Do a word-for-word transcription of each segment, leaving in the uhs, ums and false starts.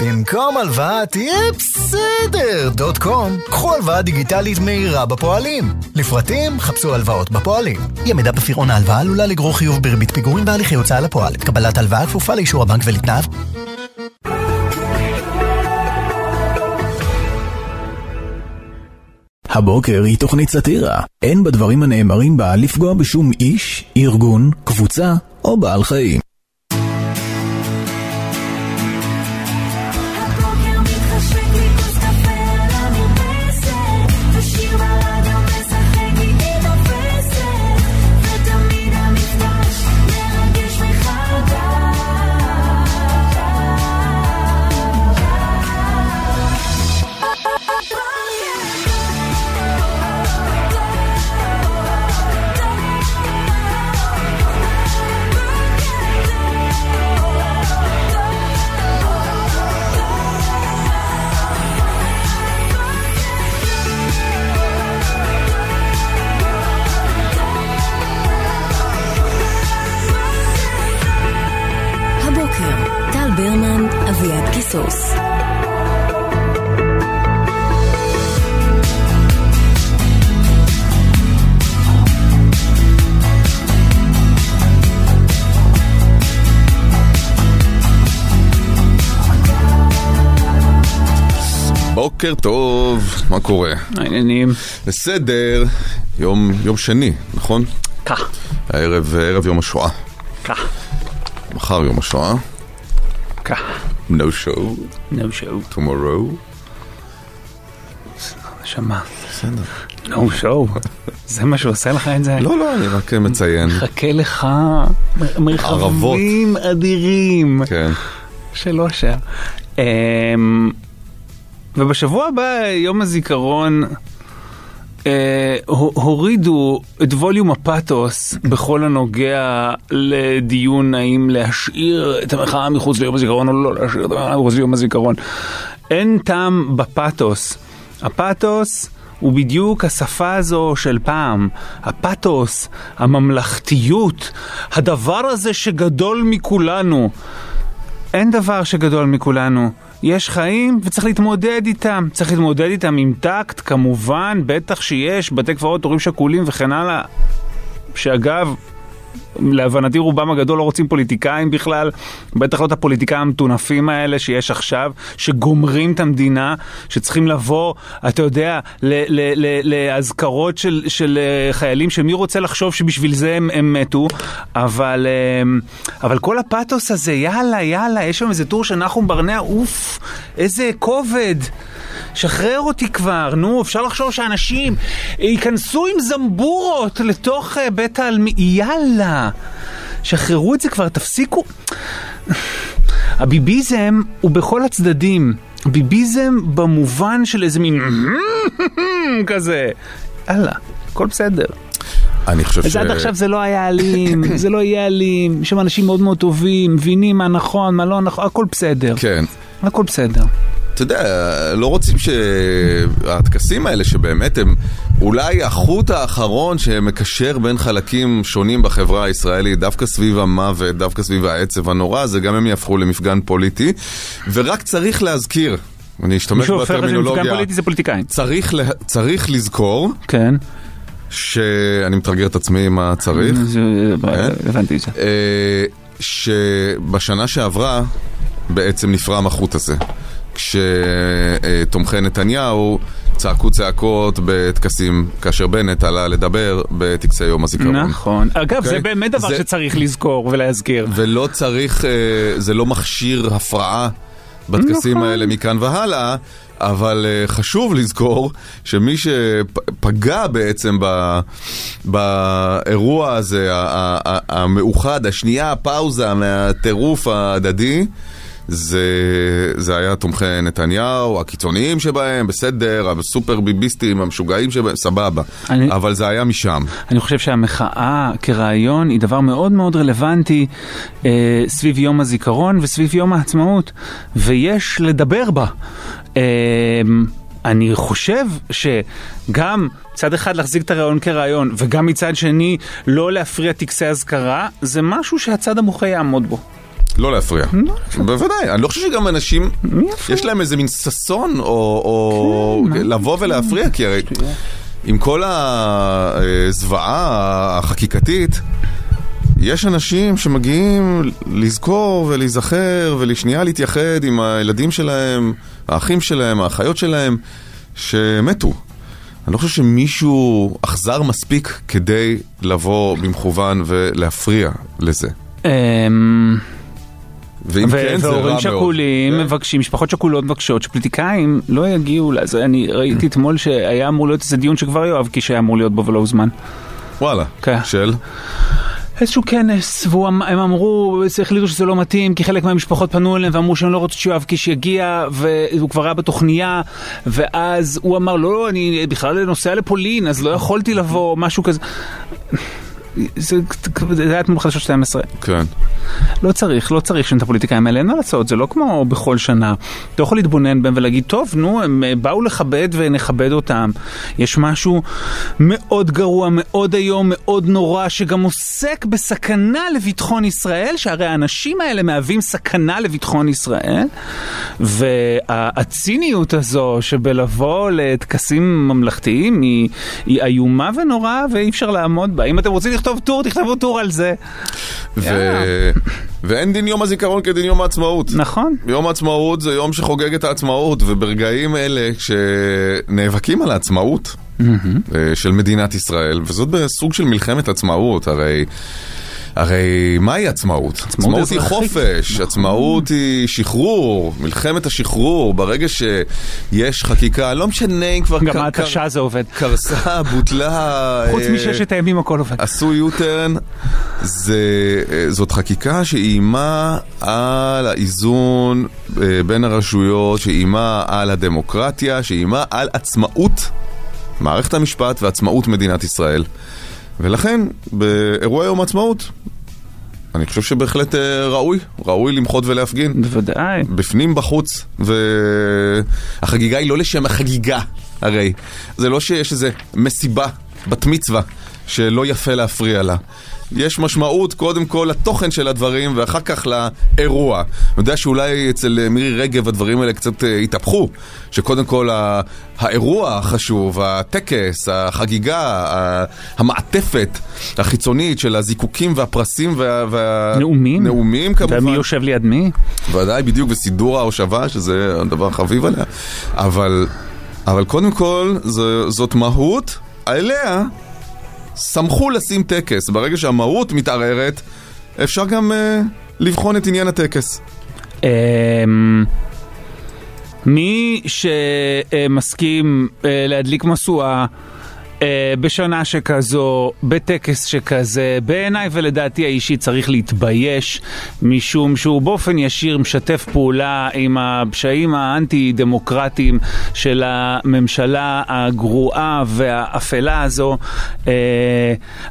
במקום הלוואה תהיה בסדר. דוט קום, קחו הלוואה דיגיטלית מהירה בפועלים. לפרטים, חפשו הלוואות בפועלים. ימידה בפירעון ההלוואה עלולה לגרור חיוב בריבית פיגורים בהליכי הוצאה לפועל. קבלת הלוואה כפופה לאישור הבנק ולתנאיו. הבוקר היא תוכנית סתירה. אין בדברים הנאמרים בה לפגוע בשום איש, ארגון, קבוצה או בעל חיים. בוקר טוב, מה קורה? העניינים. בסדר, יום, יום שני, נכון? כך. הערב, ערב יום השואה. כך. מחר יום השואה. כך. No show. No show. Tomorrow. שמע. בסדר. No show. זה מה שעושה לך את זה? לא, לא, אני רק מציין. מחכה לך מרחבים אדירים. כן. שלא שם. אממ... ובשבוע הבא, יום הזיכרון, אה, הורידו את ווליום הפאטוס בכל הנוגע לדיון האם להשאיר את המחאה מחוץ ליום הזיכרון או לא להשאיר את המחאה מחוץ ליום הזיכרון. אין טעם בפאטוס. הפאטוס הוא בדיוק השפה הזו של פעם. הפאטוס, הממלכתיות, הדבר הזה שגדול מכולנו. אין דבר שגדול מכולנו. יש חיים וצריך להתמודד איתם, צריך להתמודד איתם עם טקט, כמובן, בטח שיש, בתי קברות, הורים שקולים וכן הלאה, שאגב, להבנתי רובם הגדול לא רוצים פוליטיקאים בכלל, בטח לא את הפוליטיקאים המתונפים האלה שיש עכשיו, שגומרים את המדינה, שצריכים לבוא, אתה יודע, להזכרות של, של חיילים, שמי רוצה לחשוב שבשביל זה הם, הם מתו, אבל, אבל כל הפאטוס הזה, יאללה, יאללה, יש שם איזה טור שנחום ברנע, אוף, איזה כובד, שחרר אותי כבר, נו, אפשר לחשוב שאנשים ייכנסו עם זמבורות לתוך בית העלמין, יאללה, שחררו את זה כבר, תפסיקו. הביביזם הוא בכל הצדדים. הביביזם במובן של איזה מין כזה. יאללה, הכל בסדר. אני חושב ש... עד עכשיו זה לא היה אלים, זה לא יהיה אלים, שם אנשים מאוד מאוד טובים, מבינים מה נכון, מה לא נכון, הכל בסדר. כן. הכל בסדר. אתה יודע, לא רוצים שההתקסים האלה שבאמת הם אולי החוט האחרון שמקשר בין חלקים שונים בחברה הישראלית, דווקא סביב המוות, דווקא סביב העצב הנורא, זה גם הם יהפכו למפגן פוליטי, ורק צריך להזכיר, אני אשתמש בטרמינולוגיה, צריך, צריך לזכור, כן, שאני מתרגר את עצמי מה צריך, הבנתי את זה, שבשנה שעברה בעצם נפרם החוט הזה. כשתומכי נתניהו צעקו צעקות בתקסים, כאשר בנט עלה לדבר בתקסי יום הזיכרון. נכון. אגב, זה באמת דבר שצריך לזכור ולהזכיר. ולא צריך, זה לא מכשיר הפרעה בתקסים האלה מכאן והלאה, אבל חשוב לזכור שמי שפגע בעצם באירוע הזה, המאוחד, השנייה, הפאוזה מהטירוף ההדדי, זה, זה היה תומכי נתניהו, הקיצוניים שבהם, בסדר, הסופר ביביסטים, המשוגעים שבהם, סבבה. אני, אבל זה היה משם. אני חושב שהמחאה כרעיון היא דבר מאוד מאוד רלוונטי אה, סביב יום הזיכרון וסביב יום העצמאות, ויש לדבר בה. אה, אני חושב שגם צד אחד להחזיק את הרעיון כרעיון, וגם מצד שני לא להפריע טקסי הזכרה, זה משהו שהצד המוחה יעמוד בו. לא להפריע. בוודאי, אני לא חושב שגם אנשים, יש להם איזה מין ססון, או לבוא ולהפריע, כי הרי עם כל הזוועה החקיקתית, יש אנשים שמגיעים לזכור ולהיזכר ולשנייה להתייחד עם הילדים שלהם, האחים שלהם, האחיות שלהם, שמתו. אני לא חושב שמישהו אכזר מספיק כדי לבוא במכוון ולהפריע לזה. ואם כן זה רע מאוד. והורים שכולים מבקשים, משפחות שכולות מבקשות, שפוליטיקאים לא יגיעו לזה. אני ראיתי אתמול שהיה אמור להיות איזה דיון שכבר יואב קיש היה אמור להיות בו ולא הוזמן. וואלה, של? איזשהו כנס, והם אמרו, החליטו שזה לא מתאים, כי חלק מהמשפחות פנו אליהם ואמרו שהם לא רוצים שיואב קיש יגיע, והוא כבר היה בתוכניה, ואז הוא אמר, לא, אני בכלל נוסע לפולין, אז לא יכולתי לבוא, משהו כזה. זה היה תמול חדשות שתים עשרה. כן. לא צריך, לא צריך שאין את הפוליטיקאים האלה, אין מה לעשות, זה לא כמו בכל שנה. אתה יכול להתבונן בהם ולהגיד, טוב, נו, הם באו לכבד ונכבד אותם. יש משהו מאוד גרוע, מאוד היום, מאוד נורא, שגם עוסק בסכנה לביטחון ישראל, שהרי האנשים האלה מהווים סכנה לביטחון ישראל, והציניות הזו שבלבוא לתקסים ממלכתיים היא, היא איומה ונורא, ואי אפשר לעמוד בה. אם אתם רוצים לכתוב טור, תכתבו טור על זה. ו... ואין דין יום הזיכרון כדין יום העצמאות. נכון. יום העצמאות זה יום שחוגג את העצמאות, וברגעים אלה שנאבקים על העצמאות של מדינת ישראל, וזאת בסוג של מלחמת עצמאות, הרי... הרי מהי עצמאות? עצמאות היא חופש, עצמאות היא שחרור, מלחמת השחרור, ברגע שיש חקיקה, לא משנה אם כבר קרסה, בוטלה, חוץ מששת הימים הכל עובד. עשו יוטרן, זאת חקיקה שאימה על האיזון בין הרשויות, שאימה על הדמוקרטיה, שאימה על עצמאות מערכת המשפט ועצמאות מדינת ישראל. ולכן, באירוע יום עצמאות, אני חושב שבהחלט ראוי, ראוי למחות ולהפגין. בוודאי. בפנים, בחוץ, והחגיגה היא לא לשם החגיגה, הרי. זה לא שיש איזה מסיבה, בת מצווה, שלא יפה להפריע לה. יש משמעות קודם כל לתוכן של הדברים, ואחר כך לאירוע. אני יודע שאולי אצל מירי רגב הדברים האלה קצת התהפכו, שקודם כל האירוע החשוב, הטקס, החגיגה, המעטפת החיצונית של הזיקוקים והפרסים והנאומים, נאומים, כמובן. ומי יושב ליד מי? ודאי, בדיוק, וסידור ההושבה, שזה דבר חביב עליה. אבל, אבל קודם כל, זאת מהות עליה, סמכו לשים טקס. ברגע שהמהות מתערערת, אפשר גם uh, לבחון את עניין הטקס. Um, מי שמסכים uh, להדליק מסוע uh, בשנה שכזו, בטקס שכזה, בעיניי ולדעתי האישי צריך להתבייש, משום שהוא באופן ישיר משתף פעולה עם הפשעים האנטי-דמוקרטיים של הממשלה הגרועה והאפלה הזו. אה,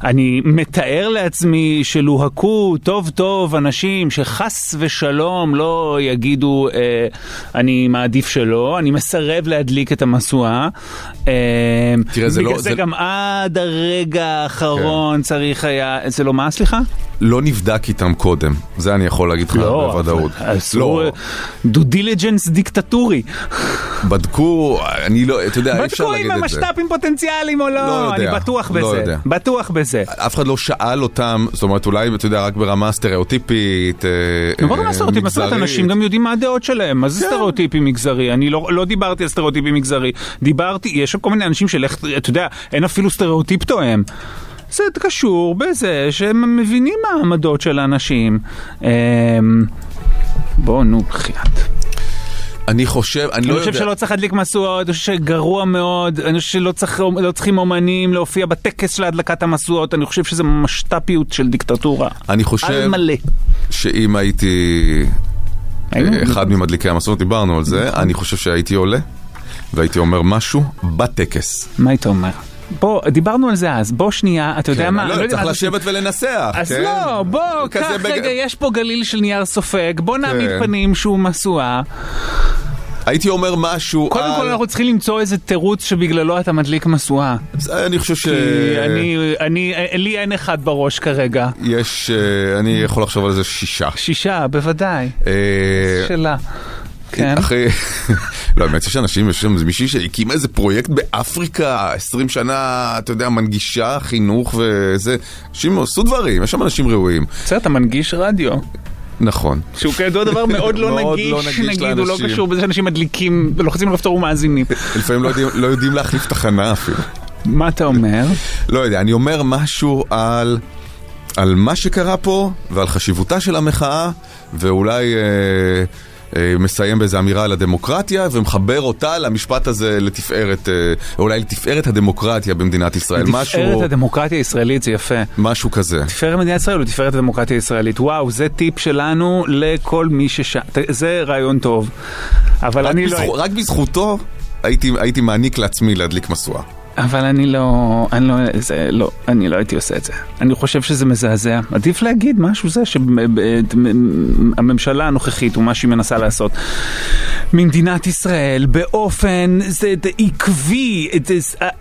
אני מתאר לעצמי שלוהקו טוב טוב אנשים שחס ושלום לא יגידו אה, אני מעדיף שלא, אני מסרב להדליק את המסוע. אה, תראה, זה לא... זה... גם עד הרגע האחרון כן. צריך היה... זה לא מה, סליחה? לא נבדק איתם קודם. זה אני יכול להגיד לך לא, בוודאות. לא. דו דיליג'נס דיקטטורי. בדקו, אני לא... אתה יודע, אפשר להגיד את זה. בדקו אם המשת"פים פוטנציאליים או לא. לא יודע. אני בטוח בזה. לא יודע. בטוח בזה. אף אחד לא שאל אותם, זאת אומרת, אולי, אתה יודע, רק ברמה סטריאוטיפית, מגזרית. לא ברמה סטריאוטיפית, מסורת אנשים גם יודעים מה הדעות שלהם. מה זה סטריאוטיפי מגזרי? אני לא דיברתי על סטריאוטיפי מגזרי. דיברתי, יש כל מיני אנשים שלך, אתה יודע, אין אפילו סטריאוטיפ תואם. זה קשור בזה שהם מבינים מה העמדות של האנשים. בואו, נו, בחייאת. אני חושב, אני לא יודע. אני חושב שלא צריך להדליק מסוע, אני חושב שגרוע מאוד, אני חושב שלא צריכים אומנים להופיע בטקס של הדלקת המסועות, אני חושב שזה משת"פיות של דיקטטורה. אני חושב שאם הייתי אחד ממדליקי המסועות, דיברנו על זה, אני חושב שהייתי עולה, והייתי אומר משהו בטקס. מה היית אומר? בוא, דיברנו על זה אז, בוא שנייה, אתה יודע מה? לא, צריך לשבת ולנסח. אז לא, בוא, כך רגע, יש פה גליל של נייר סופג, בוא נעמיד פנים שהוא מסוע. הייתי אומר משהו... קודם כל אנחנו צריכים למצוא איזה תירוץ שבגללו אתה מדליק מסועה. אני חושב ש... כי אני... אני... לי אין אחד בראש כרגע. יש... אני יכול לחשוב על זה שישה. שישה, בוודאי. שאלה. כן. אחרי... לא, אני מצא שאנשים, יש שם מישהי שהקימה איזה פרויקט באפריקה, עשרים שנה, אתה יודע, מנגישה, חינוך וזה. אנשים עשו דברים, יש שם אנשים ראויים. בסדר, אתה מנגיש רדיו. נכון. שהוא כדו דבר מאוד לא נגיש, נגיד, הוא לא קשור בזה שאנשים מדליקים, לוחצים על כפתור ומאזינים. לפעמים לא יודעים להחליף תחנה אפילו. מה אתה אומר? לא יודע, אני אומר משהו על... על מה שקרה פה, ועל חשיבותה של המחאה, ואולי... מסיים באיזו אמירה על הדמוקרטיה ומחבר אותה למשפט הזה לתפארת, אולי לתפארת הדמוקרטיה במדינת ישראל. לתפארת הדמוקרטיה הישראלית, זה יפה. משהו כזה. תפארת מדינת ישראל ותפארת הדמוקרטיה הישראלית. וואו, זה טיפ שלנו לכל מי שש... זה רעיון טוב. אבל אני לא... רק בזכותו הייתי, הייתי מעניק לעצמי להדליק מסוע. אבל אני לא, אני לא, זה, לא, אני לא הייתי עושה את זה. אני חושב שזה מזעזע. עדיף להגיד משהו זה שהממשלה הנוכחית ומה שהיא מנסה לעשות ממדינת ישראל באופן זה עקבי,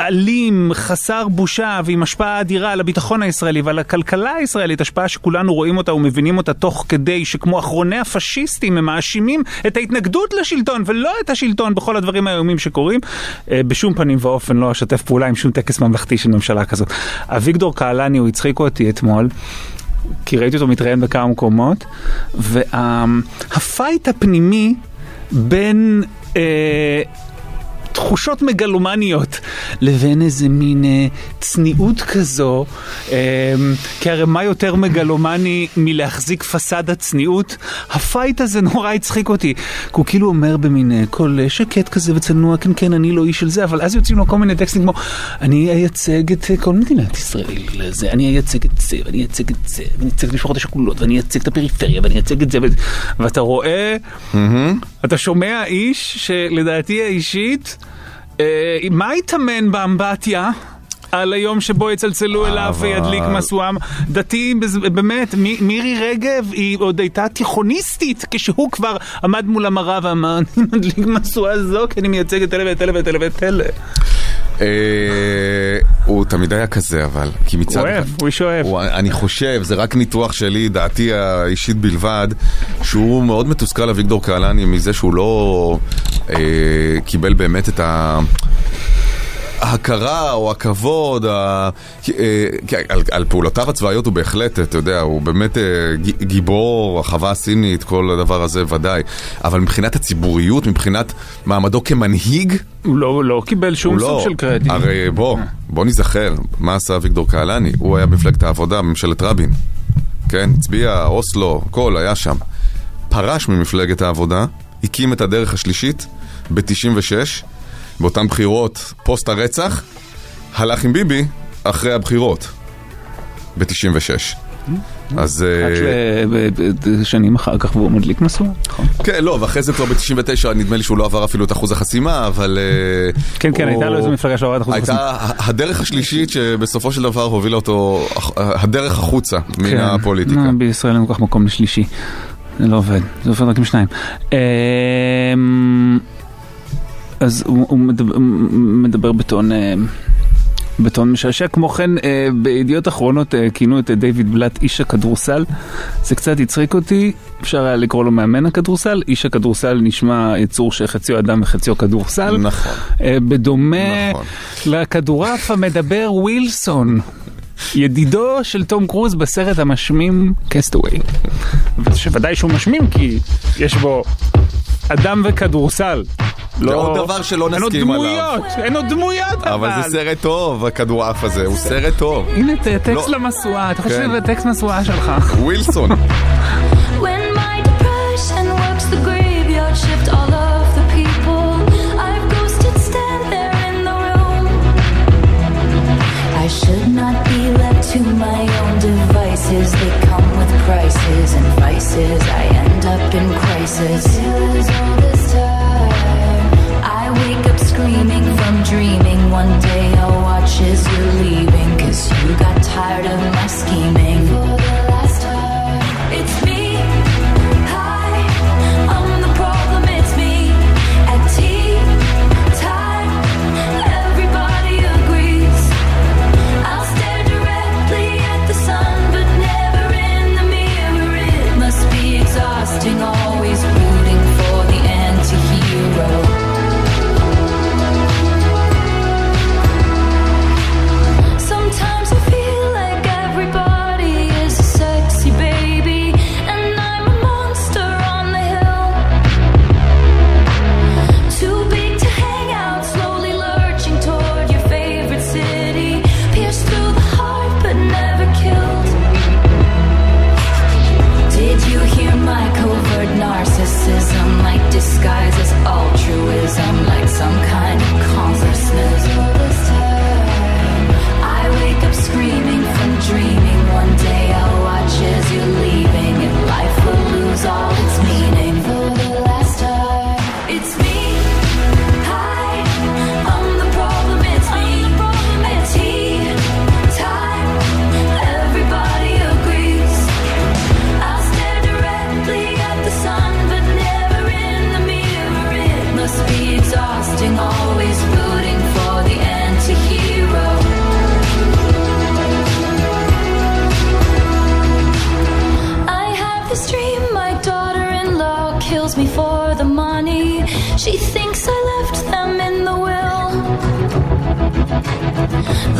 אלים, חסר בושה ועם השפעה אדירה על הביטחון הישראלי ועל הכלכלה הישראלית, השפעה שכולנו רואים אותה ומבינים אותה תוך כדי שכמו אחרוני הפשיסטים הם מאשימים את ההתנגדות לשלטון ולא את השלטון בכל הדברים האיומים שקורים. בשום פנים ואופן לא אשתף פעולה עם שום טקס ממלכתי של ממשלה כזאת. אביגדור קהלני, הוא הצחיק אותי אתמול, כי ראיתי אותו מתראיין בכמה מקומות, והפייט הפנימי בין אה, תחושות מגלומניות לבין איזה מין אה, צניעות כזו, אה, כי הרי מה יותר מגלומני מלהחזיק פסד הצניעות? הפייט הזה נורא הצחיק אותי, כי הוא כאילו אומר במין אה, כל שקט כזה וצנוע, כן כן, אני לא איש של זה, אבל אז יוצאים לו כל מיני טקסטים כמו, אני אייצג את כל מדינת ישראל, זה, אני אייצג את זה, ואני אייצג את זה, ואני אייצג את משפחות השכולות, ואני אייצג את הפריפריה, ואני אייצג את זה, ואת... ואתה רואה, mm-hmm. אתה שומע איש שלדעתי האישית, מה יתאמן באמבטיה על היום שבו יצלצלו אליו וידליק מסועם דתי? באמת, מירי רגב היא עוד הייתה תיכוניסטית כשהוא כבר עמד מול המראה ואמר, אני מדליק מסועה זו כי אני מייצג את אלה ואת אלה ואת אלה ואת אלה. הוא תמיד היה כזה, אבל הוא אוהב, הוא איש אוהב. אני חושב, זה רק ניתוח שלי, דעתי האישית בלבד, שהוא מאוד מתוסכל אביגדור קהלני מזה שהוא לא קיבל באמת את ה... ההכרה או הכבוד על פעולותיו הצבאיות. הוא בהחלט, אתה יודע, הוא באמת גיבור, החווה הסינית, כל הדבר הזה ודאי, אבל מבחינת הציבוריות, מבחינת מעמדו כמנהיג, הוא לא, לא קיבל שום סוג לא. של קרדיט. הרי בוא, בוא נזכר מה עשה אביגדור קהלני. הוא היה מפלגת העבודה, ממשלת רבין, כן, הצביע, אוסלו, הכל היה שם. פרש ממפלגת העבודה, הקים את הדרך השלישית ב-תשעים ושש, באותן בחירות, פוסט הרצח, הלך עם ביבי אחרי הבחירות, ב-תשעים ושש. אז... שנים אחר כך והוא מדליק מסוע. כן, לא, ואחרי זה כבר ב-תשעים ותשע, נדמה לי שהוא לא עבר אפילו את אחוז החסימה, אבל... כן, כן, הייתה לו איזו מפלגה שעברה את אחוז החסימה. הייתה הדרך השלישית שבסופו של דבר הובילה אותו, הדרך החוצה מן הפוליטיקה. בישראל אין כל כך מקום לשלישי. זה לא עובד, זה עובד רק עם שניים. אז הוא, הוא מדבר, מדבר בטון, בטון משעשע. כמו כן, בידיעות אחרונות כינו את דיוויד בלאט איש הכדורסל. זה קצת הצחיק אותי, אפשר היה לקרוא לו מאמן הכדורסל. איש הכדורסל נשמע יצור שחציו אדם וחציו כדורסל. נכון. בדומה נכון. לכדורף המדבר ווילסון. ידידו של תום קרוז בסרט המשמים קסטאווי. שוודאי שהוא משמים כי יש בו אדם וכדורסל. זה עוד דבר שלא נסכים עליו. אין עוד דמויות, אבל. אבל זה סרט טוב, הכדורעף הזה. הוא סרט טוב. הנה, טקסט למסועה. אתה חושב לטקסט מסועה שלך. ווילסון. When my depression works the graveyard shift all of the people I've ghosted stand there in the room I should not be left to my own devices They come with prices and vices I end up in crisis Till all this time Wake up screaming from dreaming One day I'll watch as you're leaving Cause you got tired of my scheming For the last time It's casting, always rooting for the anti-hero. I have this dream, my daughter-in-law kills me for the money. She thinks I left them in the will.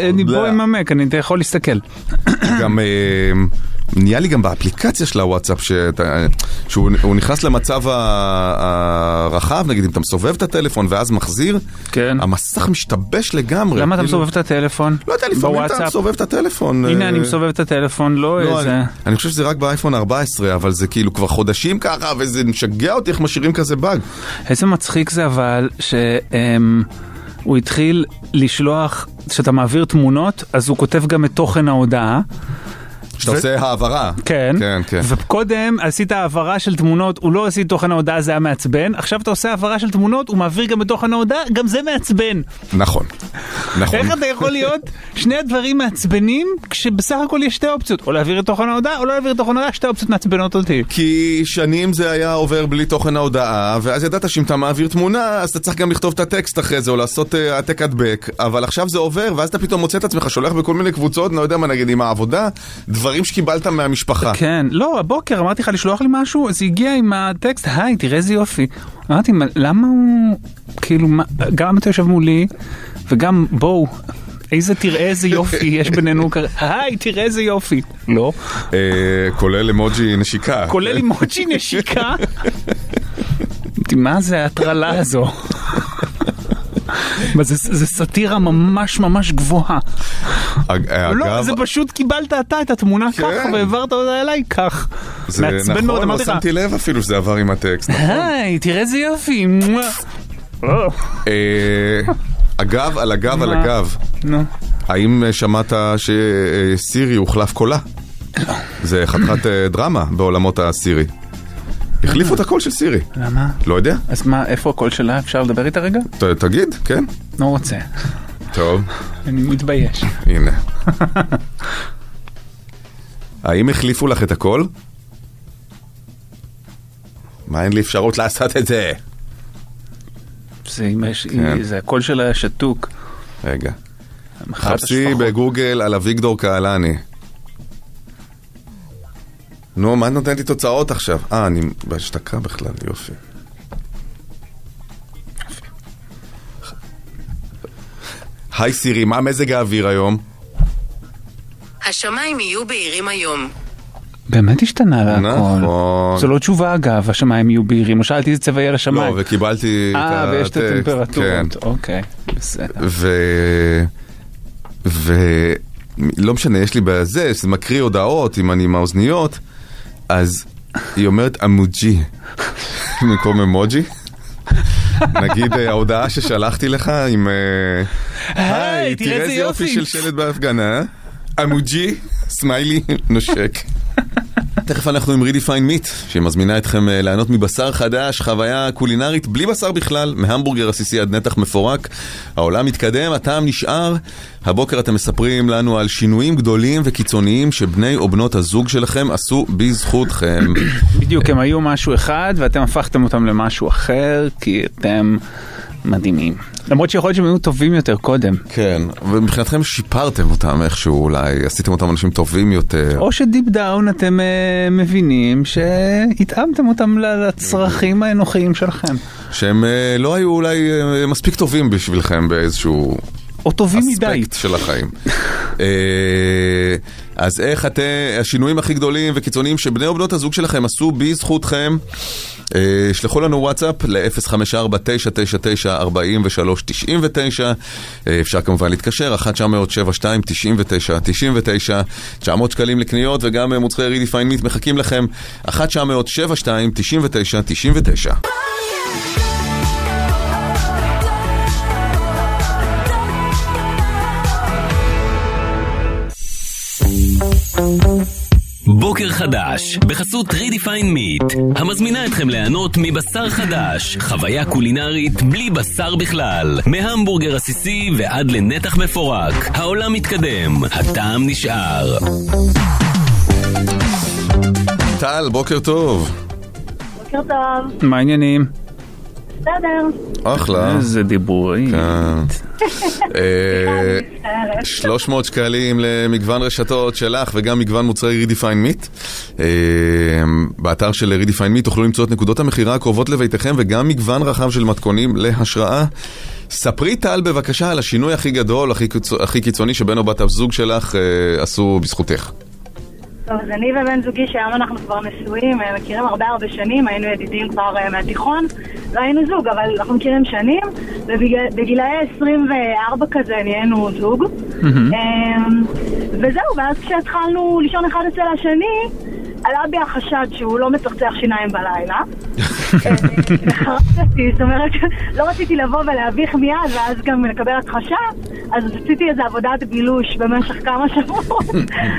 אני בוא עם המק, אני יכול להסתכל. גם נהיה לי גם באפליקציה של הוואטסאפ שהוא נכנס למצב הרחב, נגיד אם אתה מסובב את הטלפון ואז מחזיר, המסך משתבש לגמרי. למה אתה מסובב את הטלפון? לא יודע, לפעמים אתה מסובב את הטלפון. הנה אני מסובב את הטלפון, לא איזה. אני חושב שזה רק באייפון ארבע עשרה, אבל זה כאילו כבר חודשים ככה, וזה משגע אותי איך משאירים כזה באג. איזה מצחיק זה אבל ש... הוא התחיל לשלוח, שאתה מעביר תמונות, אז הוא כותב גם את תוכן ההודעה. שאתה עושה העברה. כן. וקודם עשית העברה של תמונות, הוא לא עשית תוכן ההודעה, זה היה מעצבן. עכשיו אתה עושה העברה של תמונות, הוא מעביר גם את תוכן ההודעה, גם זה מעצבן. נכון. איך אתה יכול להיות שני הדברים מעצבנים, כשבסך הכל יש שתי אופציות, או להעביר את תוכן ההודעה, או לא להעביר את תוכן ההודעה, שתי אופציות מעצבנות אותי. כי שנים זה היה עובר בלי תוכן ההודעה, ואז ידעת שאם אתה מעביר תמונה, אז אתה צריך גם לכתוב את הטקסט אחרי זה, או לעשות העתק הדבק. אבל עכשיו זה עובר, ואז אתה פתאום מוצא את עצמך, שולח בכל מיני קבוצות, לא יודע מה, נגיד עם העבודה, דברים שקיבלת מהמשפחה. כן, לא, הבוקר אמרתי לך לשלוח לי משהו, זה הגיע עם הטקסט, היי, תראה איזה יופי. אמרתי, למה הוא, כאילו, גם אתה יושב מולי, וגם בואו, איזה תראה איזה יופי, יש בינינו כרגע, היי, תראה איזה יופי. לא. כולל אמוג'י נשיקה. כולל אמוג'י נשיקה? מה זה ההטרלה הזו? זה סתירה ממש ממש גבוהה. לא, זה פשוט קיבלת אתה את התמונה ככה והעברת אותה אליי כך. זה נכון, לא שמתי לב אפילו שזה עבר עם הטקסט. היי, תראה איזה יופי. אגב, על אגב, על אגב, האם שמעת שסירי הוחלף קולה? זה חתכת דרמה בעולמות הסירי. החליפו את הקול של סירי. למה? לא יודע. אז מה, איפה הקול שלה? אפשר לדבר איתה רגע? תגיד, כן. לא רוצה. טוב. אני מתבייש. הנה. האם החליפו לך את הקול? מה, אין לי אפשרות לעשות את זה? זה הקול שלה שתוק. רגע. חפשי בגוגל על אביגדור קהלני. נו, מה את נותנת לי תוצאות עכשיו? אה, אני בהשתקה בכלל, יופי. היי סירי, מה מזג האוויר היום? השמיים יהיו בהירים היום. באמת השתנה לה הכל. זו לא תשובה אגב, השמיים יהיו בהירים. או שאלתי איזה צבע יהיה לשמיים. לא, וקיבלתי את הטקסט. אה, ויש את הטמפרטורות. אוקיי, בסדר. ו... ו... לא משנה, יש לי בזה, זה מקריא הודעות, אם אני עם האוזניות, אז היא אומרת אמוג'י. במקום אמוג'י. נגיד ההודעה ששלחתי לך עם היי, תראה איזה יופי של שלט בהפגנה, אמוג'י, סמיילי, נושק. תכף אנחנו עם Redefine Meat, שמזמינה אתכם ליהנות מבשר חדש, חוויה קולינרית בלי בשר בכלל, מהמבורגר עסיסי עד נתח מפורק. העולם מתקדם, הטעם נשאר. הבוקר אתם מספרים לנו על שינויים גדולים וקיצוניים שבני או בנות הזוג שלכם עשו בזכותכם. בדיוק, הם היו משהו אחד ואתם הפכתם אותם למשהו אחר, כי אתם מדהימים. למרות שיכול להיות שהם היו טובים יותר קודם. כן, ומבחינתכם שיפרתם אותם איכשהו, אולי עשיתם אותם אנשים טובים יותר. או שדיפ דאון אתם uh, מבינים שהתאמתם אותם לצרכים האנוכיים שלכם. שהם uh, לא היו אולי uh, מספיק טובים בשבילכם באיזשהו או טובים אספקט מדי. של החיים. uh, אז איך אתם, השינויים הכי גדולים וקיצוניים שבני או בנות הזוג שלכם עשו בזכותכם, שלחו לנו וואטסאפ ל-אפס חמש ארבע תשע תשע תשע ארבע שלוש תשע תשע. אפשר כמובן להתקשר אחת תשע אפס אפס שבע שתיים תשע תשע תשע. תשע מאות שקלים לקניות וגם מוצרי רידיפיין מיט מחכים לכם. אחת תשע אפס אפס שבע שתיים תשע תשע תשע. בוקר חדש, בחסות Redefine Meat, המזמינה אתכם ליהנות מבשר חדש, חוויה קולינרית בלי בשר בכלל, מהמבורגר עסיסי ועד לנתח מפורק. העולם מתקדם, הטעם נשאר. טל, בוקר טוב. בוקר טוב. מה העניינים? בסדר. אחלה. איזה דיבורית. כן. שלוש מאות שקלים למגוון רשתות שלך וגם מגוון מוצרי Redefine Meat. באתר של Redefine Meat תוכלו למצוא את נקודות המחירה הקרובות לביתכם וגם מגוון רחב של מתכונים להשראה. ספרי טל בבקשה על השינוי הכי גדול, הכי קיצוני שבן או בת הזוג שלך עשו בזכותך. טוב, אז אני ובן זוגי שהיום אנחנו כבר נשואים, מכירים הרבה הרבה שנים, היינו ידידים כבר מהתיכון, לא היינו זוג, אבל אנחנו מכירים שנים, ובגילאי עשרים וארבע כזה נהיינו זוג. וזהו, ואז כשהתחלנו לישון אחד אצל השני, עלה בי החשד שהוא לא מצחצח שיניים בלילה. חרפתי, זאת אומרת, לא רציתי לבוא ולהביך מיד ואז גם לקבל הכחשה, אז עשיתי איזו עבודת בילוש במשך כמה שבועות.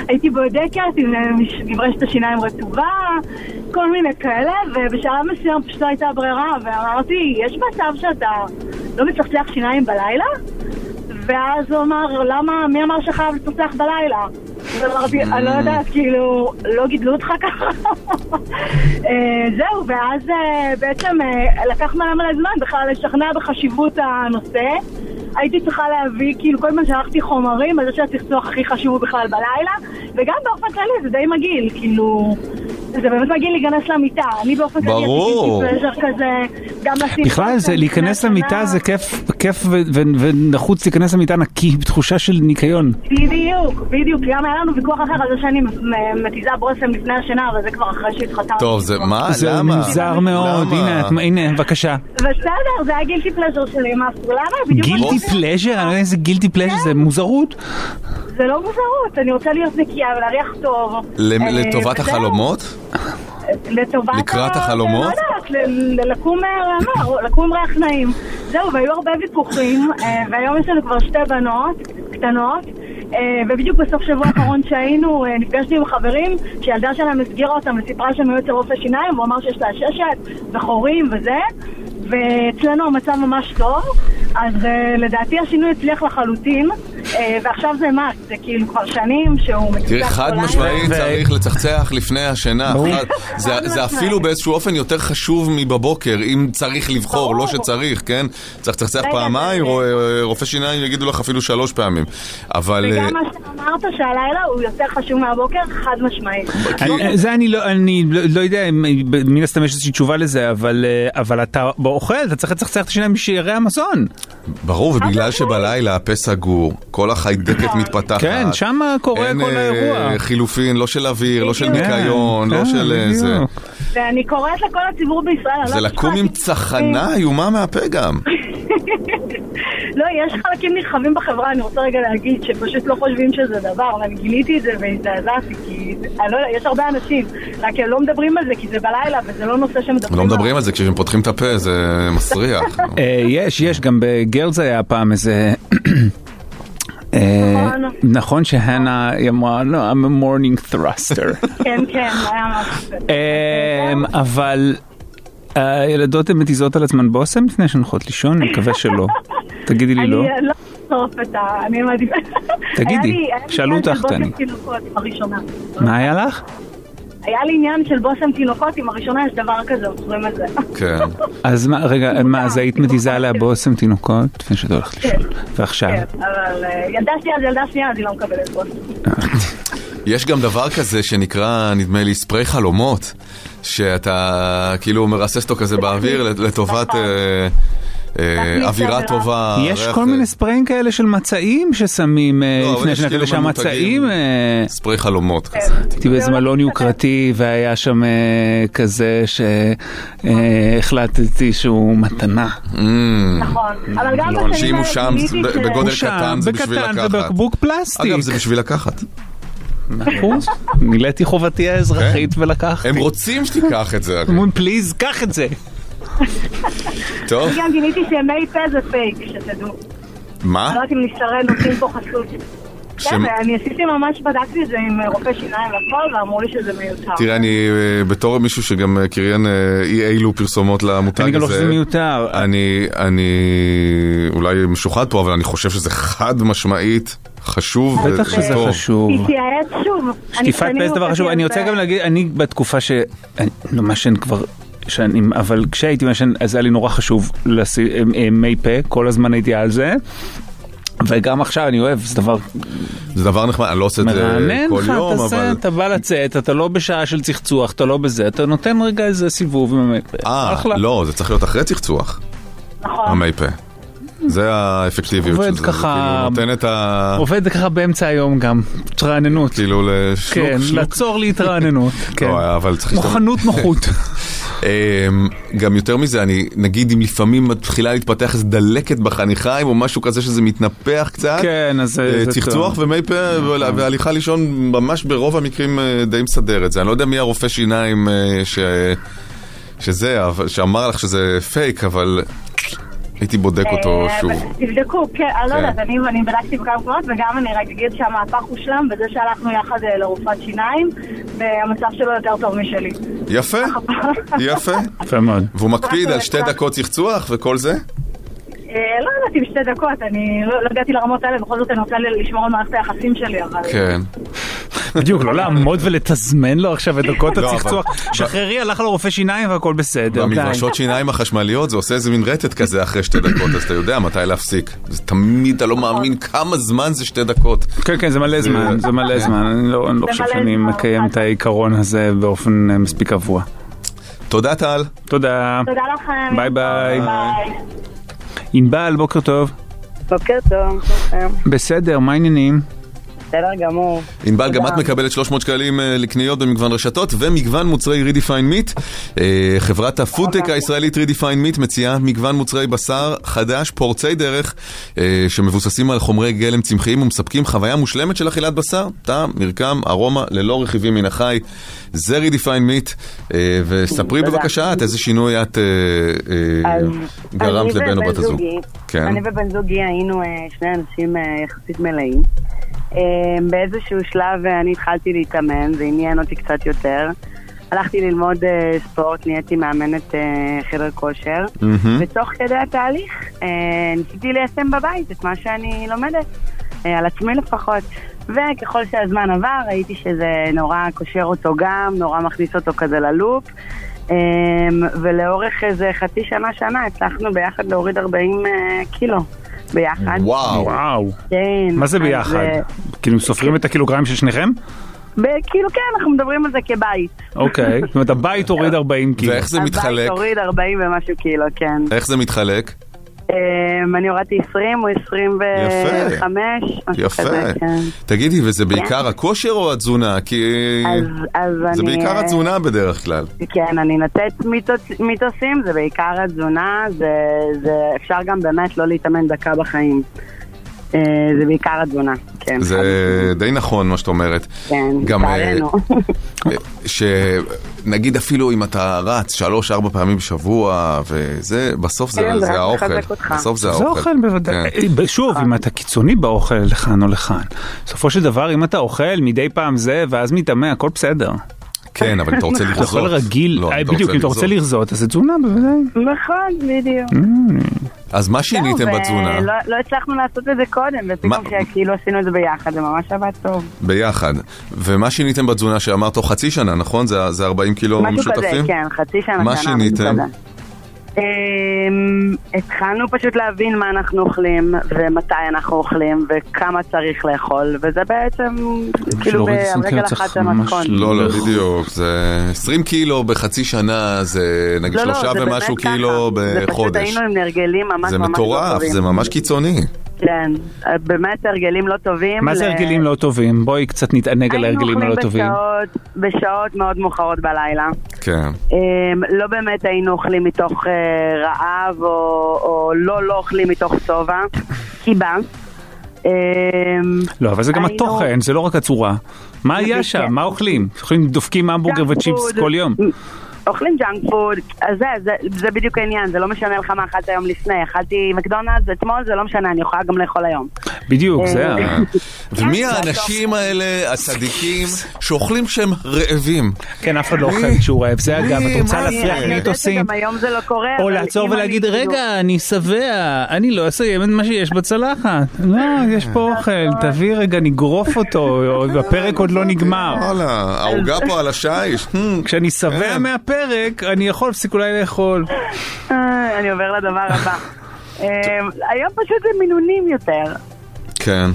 הייתי בודקת עם מברשת השיניים רטובה, כל מיני כאלה, ובשלב מסוים פשוט הייתה ברירה, ואמרתי, יש מצב שאתה לא מצחצח שיניים בלילה? ואז הוא אמר, למה, מי אמר שחייב לצחצח בלילה? ואמרתי, אני לא יודעת, כאילו, לא גידלו אותך ככה. זהו, ואז בעצם לקח מלא מלא זמן בכלל לשכנע בחשיבות הנושא. הייתי צריכה להביא, כאילו, כל מה שערכתי חומרים, אז זה שהצחצוח הכי חשוב הוא בכלל בלילה, וגם באופן כללי זה די מגעיל, כאילו, זה באמת מגעיל להיכנס למיטה. אני באופן כללי הייתי פלז'ר כזה, גם לשים בכלל, להיכנס למיטה זה כיף ונחוץ להיכנס למיטה נקי, בתחושה של ניקיון. בדיוק, בדיוק, גם היה לנו ויכוח אחר על זה שאני מתיזה ברוסם לפני השינה, אבל זה כבר אחרי שהתחתרתי. טוב, זה מה? זה מוזר מאוד, הנה, בבקשה. בסדר, זה היה גילטי פלז'ר שלי, מה? גילטי פלז'ר? אני לא יודע איזה גילטי פלז'ר, זה מוזרות? זה לא מוזרות, אני רוצה להיות נקייה ולהריח טוב. לטובת החלומות? לקראת החלומות? לקום ריח נעים. זהו, והיו הרבה ויכוחים, והיום יש לנו כבר שתי בנות קטנות, ובדיוק בסוף שבוע האחרון שהיינו נפגשתי עם חברים שילדה שלהם הסגירה אותם וסיפרה שהם היו אצל רופא שיניים, הוא אמר שיש לה ששת וחורים וזה, ואצלנו המצב ממש טוב, אז לדעתי השינוי הצליח לחלוטין, ועכשיו זה מה? זה כאילו כבר שנים שהוא מצחצח כל לילה. חד משמעית צריך לצחצח לפני השינה. זה אפילו באיזשהו אופן יותר חשוב מבבוקר, אם צריך לבחור, לא שצריך, כן? צריך לצחצח פעמיים, רופא שיניים יגידו לך אפילו שלוש פעמים. וגם מה שאמרת שהלילה הוא יותר חשוב מהבוקר, חד משמעית. זה אני לא יודע, מן הסתם יש איזושהי תשובה לזה, אבל אתה באוכל, אתה צריך לצחצח את השיניים שירי המזון. ברור, ובגלל שבלילה הפה סגור, כל כל החיידקת מתפתחת. כן, שם קורה כל האירוע. אין חילופין, לא של אוויר, לא של ניקיון, לא של זה. ואני קוראת לכל הציבור בישראל. זה לקום עם צחנה איומה מהפה גם. לא, יש חלקים נרחבים בחברה, אני רוצה רגע להגיד, שפשוט לא חושבים שזה דבר, אבל גיליתי את זה והזדעזעתי, כי יש הרבה אנשים, רק לא מדברים על זה, כי זה בלילה, וזה לא נושא שמדברים. לא מדברים על זה, כשהם פותחים את הפה, זה מסריח. יש, יש, גם בגרלס היה פעם איזה... נכון שהנה אמרה, לא, I'm a morning thruster. כן, כן, היה משהו. אבל... הילדות הן מתיזות על עצמן בוסם לפני שנוחות לישון, אני מקווה שלא. תגידי לי לא. אני לא אצטרוף את ה... אני מעדיפה. תגידי, שאלו אותך תני. מה היה לך? היה לי עניין של בוסם תינוקות, עם הראשונה יש דבר כזה, עוצרים את זה. כן. אז רגע, מה, אז היית מתיזה עליה בוסם תינוקות לפני שאתה הולך לישון? ועכשיו? כן, אבל ילדה שנייה, ילדה שנייה, אז היא לא מקבלת בוסם. יש גם דבר כזה שנקרא, נדמה לי, ספרי חלומות, שאתה כאילו מרסס אותו כזה באוויר לטובת אווירה טובה. יש כל מיני ספרים כאלה של מצעים ששמים לפני שנה כזה שהמצעים... ספרי חלומות כזה. הייתי באיזה מלון יוקרתי והיה שם כזה שהחלטתי שהוא מתנה. נכון. אבל גם בשנים האלה... שאם הוא שם בגודל קטן זה בשביל לקחת. בקטן, בבקבוק פלסטיק. אגב, זה בשביל לקחת. נחוץ, מילאתי חובתי האזרחית ולקחתי. הם רוצים שתיקח את זה. אמון, פליז, קח את זה. טוב. אני גם גיליתי שמי פה זה פייק, שתדעו. מה? אני לא יודעת אם נשארן, נותנים פה חסות. אני עשיתי ממש, בדקתי את זה עם רופא שיניים לכל, ואמרו לי שזה מיותר. תראה, אני בתור מישהו שגם קריין אי אילו פרסומות למותג הזה. אני גם לא חושב מיותר. אני אולי משוחד פה, אבל אני חושב שזה חד משמעית. חשוב. בטח שזה חשוב. התייעץ שוב. שטיפת פה זה דבר חשוב. אני רוצה גם להגיד, אני בתקופה ש... לא משן כבר... אבל כשהייתי משן, אז היה לי נורא חשוב מי פה, כל הזמן הייתי על זה. וגם עכשיו אני אוהב, זה דבר... זה דבר נחמד, אני לא עושה את זה כל יום, אבל... אתה בא לצאת, אתה לא בשעה של צחצוח, אתה לא בזה, אתה נותן רגע איזה סיבוב עם המי פה. אה, לא, זה צריך להיות אחרי צחצוח. נכון. המי פה. זה האפקטיביות של זה, ככה, זה כאילו נותן את ה... עובד ככה באמצע היום גם, תרעננות. כאילו לשלוק, כן, שלוק. לצור להתרעננות, כן. לא, אבל צריך... מוכנות שתם... נוחות. גם יותר מזה, אני נגיד אם לפעמים מתחילה להתפתח איזה דלקת בחניכיים או משהו כזה שזה מתנפח קצת, כן, אז זה צחצוח ומי פה והליכה לישון ממש ברוב המקרים די מסדר את זה. אני לא יודע מי הרופא שיניים ש... שזה, שאמר לך שזה פייק, אבל... הייתי בודק אותו שוב. תבדקו, כן, אני לא יודעת, אני בדקתי בכמה קורות, וגם אני רק אגיד שהמהפך הושלם, בזה שהלכנו יחד לרופאת שיניים, והמצב שלו יותר טוב משלי. יפה, יפה. יפה מאוד. והוא מקפיד על שתי דקות צחצוח וכל זה? לא יודעת אם שתי דקות, אני לא הגעתי לרמות האלה, בכל זאת אני רוצה לשמור על מערכת היחסים שלי, אבל... כן. בדיוק, לא לעמוד ולתזמן לו עכשיו את דקות הצחצוח. שחררי, הלך לרופא שיניים והכל בסדר. במברשות שיניים החשמליות זה עושה איזה מין רטט כזה אחרי שתי דקות, אז אתה יודע מתי להפסיק. זה תמיד, אתה לא מאמין כמה זמן זה שתי דקות. כן, כן, זה מלא זמן, זה מלא זמן. אני לא חושב שאני מקיים את העיקרון הזה באופן מספיק קבוע. תודה, טל. תודה. תודה לכם. ביי ביי. ענבל, בוקר טוב. בוקר טוב. בסדר, מה העניינים? בסדר גמור. ענבל, גם את מקבלת שלוש מאות שקלים לקניות במגוון רשתות ומגוון מוצרי Redefine Meat. חברת הפודטק הישראלית Redefine Meat מציעה מגוון מוצרי בשר חדש, פורצי דרך, שמבוססים על חומרי גלם צמחיים ומספקים חוויה מושלמת של אכילת בשר, טעם, מרקם, ארומה, ללא רכיבים מן החי. זה Redefine Meat. וספרי בבקשה את איזה שינוי את גרמת לבן או בת הזוג. אני ובן זוגי היינו שני אנשים יחסית מלאים. באיזשהו שלב אני התחלתי להתאמן, זה עניין אותי קצת יותר. הלכתי ללמוד ספורט, נהייתי מאמנת חדר כושר, ותוך כדי התהליך ניסיתי ליישם בבית את מה שאני לומדת, על עצמי לפחות. וככל שהזמן עבר ראיתי שזה נורא קושר אותו גם, נורא מכניס אותו כזה ללופ, ולאורך איזה חצי שנה שנה הצלחנו ביחד להוריד ארבעים קילו. ביחד. וואו, וואו. כן. מה זה ביחד? כאילו סופרים את הקילוגרם של שניכם? כאילו כן, אנחנו מדברים על זה כבית. אוקיי, זאת אומרת הבית הוריד ארבעים קילו. ואיך זה מתחלק? הבית הוריד ארבעים ומשהו קילו, כן. איך זה מתחלק? אני הורדתי עשרים או עשרים וחמש. יפה. תגידי, וזה בעיקר הכושר או התזונה? זה בעיקר התזונה בדרך כלל. כן, אני נתת מיתוסים, זה בעיקר התזונה, אפשר גם באמת לא להתאמן דקה בחיים. זה בעיקר התזונה, כן. זה די נכון מה שאת אומרת. כן, תערנו. שנגיד אפילו אם אתה רץ שלוש, ארבע פעמים בשבוע, וזה, בסוף זה האוכל. בסוף זה האוכל. שוב, אם אתה קיצוני באוכל לכאן או לכאן, בסופו של דבר, אם אתה אוכל מדי פעם זה, ואז מתאמה, הכל בסדר. כן, אבל אתה רוצה לרזות. אוכל רגיל, בדיוק, אם אתה רוצה לרזות, אז זה תזונה בוודאי. נכון, בדיוק. אז מה שיניתם בתזונה? לא הצלחנו לעשות את זה קודם, ופתאום שכאילו עשינו את זה ביחד, זה ממש עבד טוב. ביחד. ומה שיניתם בתזונה שאמרת, חצי שנה, נכון? זה ארבעים קילו משותפים? משהו כזה, כן, חצי שנה. מה שיניתם? התחלנו פשוט להבין מה אנחנו אוכלים ומתי אנחנו אוכלים וכמה צריך לאכול, וזה בעצם כאילו ברגל אחת זה מתכון. לא, בדיוק, זה עשרים קילו בחצי שנה, זה נגיד שלושה ומשהו קילו בחודש. זה פשוט היינו עם הרגלים ממש ממש לא טובים. זה מטורף, זה ממש קיצוני. כן, באמת הרגלים לא טובים. מה זה הרגלים לא טובים? בואי קצת נתענג על הרגלים הלא טובים. היינו אוכלים בשעות מאוד מאוחרות בלילה. כן. לא באמת היינו אוכלים מתוך רעב, או לא לא אוכלים מתוך סובה. קיבה. לא, אבל זה גם התוכן, זה לא רק הצורה. מה היה שם? מה אוכלים? אוכלים דופקים המבורגר וצ'יפס כל יום. אוכלים ג'אנק פוד, אז זה, זה, זה בדיוק העניין, זה לא משנה לך מה אכלת היום לפני, אכלתי מקדונלדס אתמול, זה לא משנה, אני יכולה גם לאכול היום. בדיוק, זה היה. ומי האנשים האלה, הצדיקים, שאוכלים שהם רעבים? כן, אף אחד לא אוכל שהוא רעב, זה אגב, את רוצה להפריח מיתוסים, או לעצור ולהגיד, רגע, אני שבע, אני לא אסיים את מה שיש בצלחת. לא, יש פה אוכל, תביא רגע, נגרוף אותו, הפרק עוד לא נגמר. ההוגה פה על השייש. כשאני שבע מהפרק, פרק, אני יכול פסיק אולי לאכול. אני עובר לדבר הבא. היום פשוט זה מינונים יותר. כן.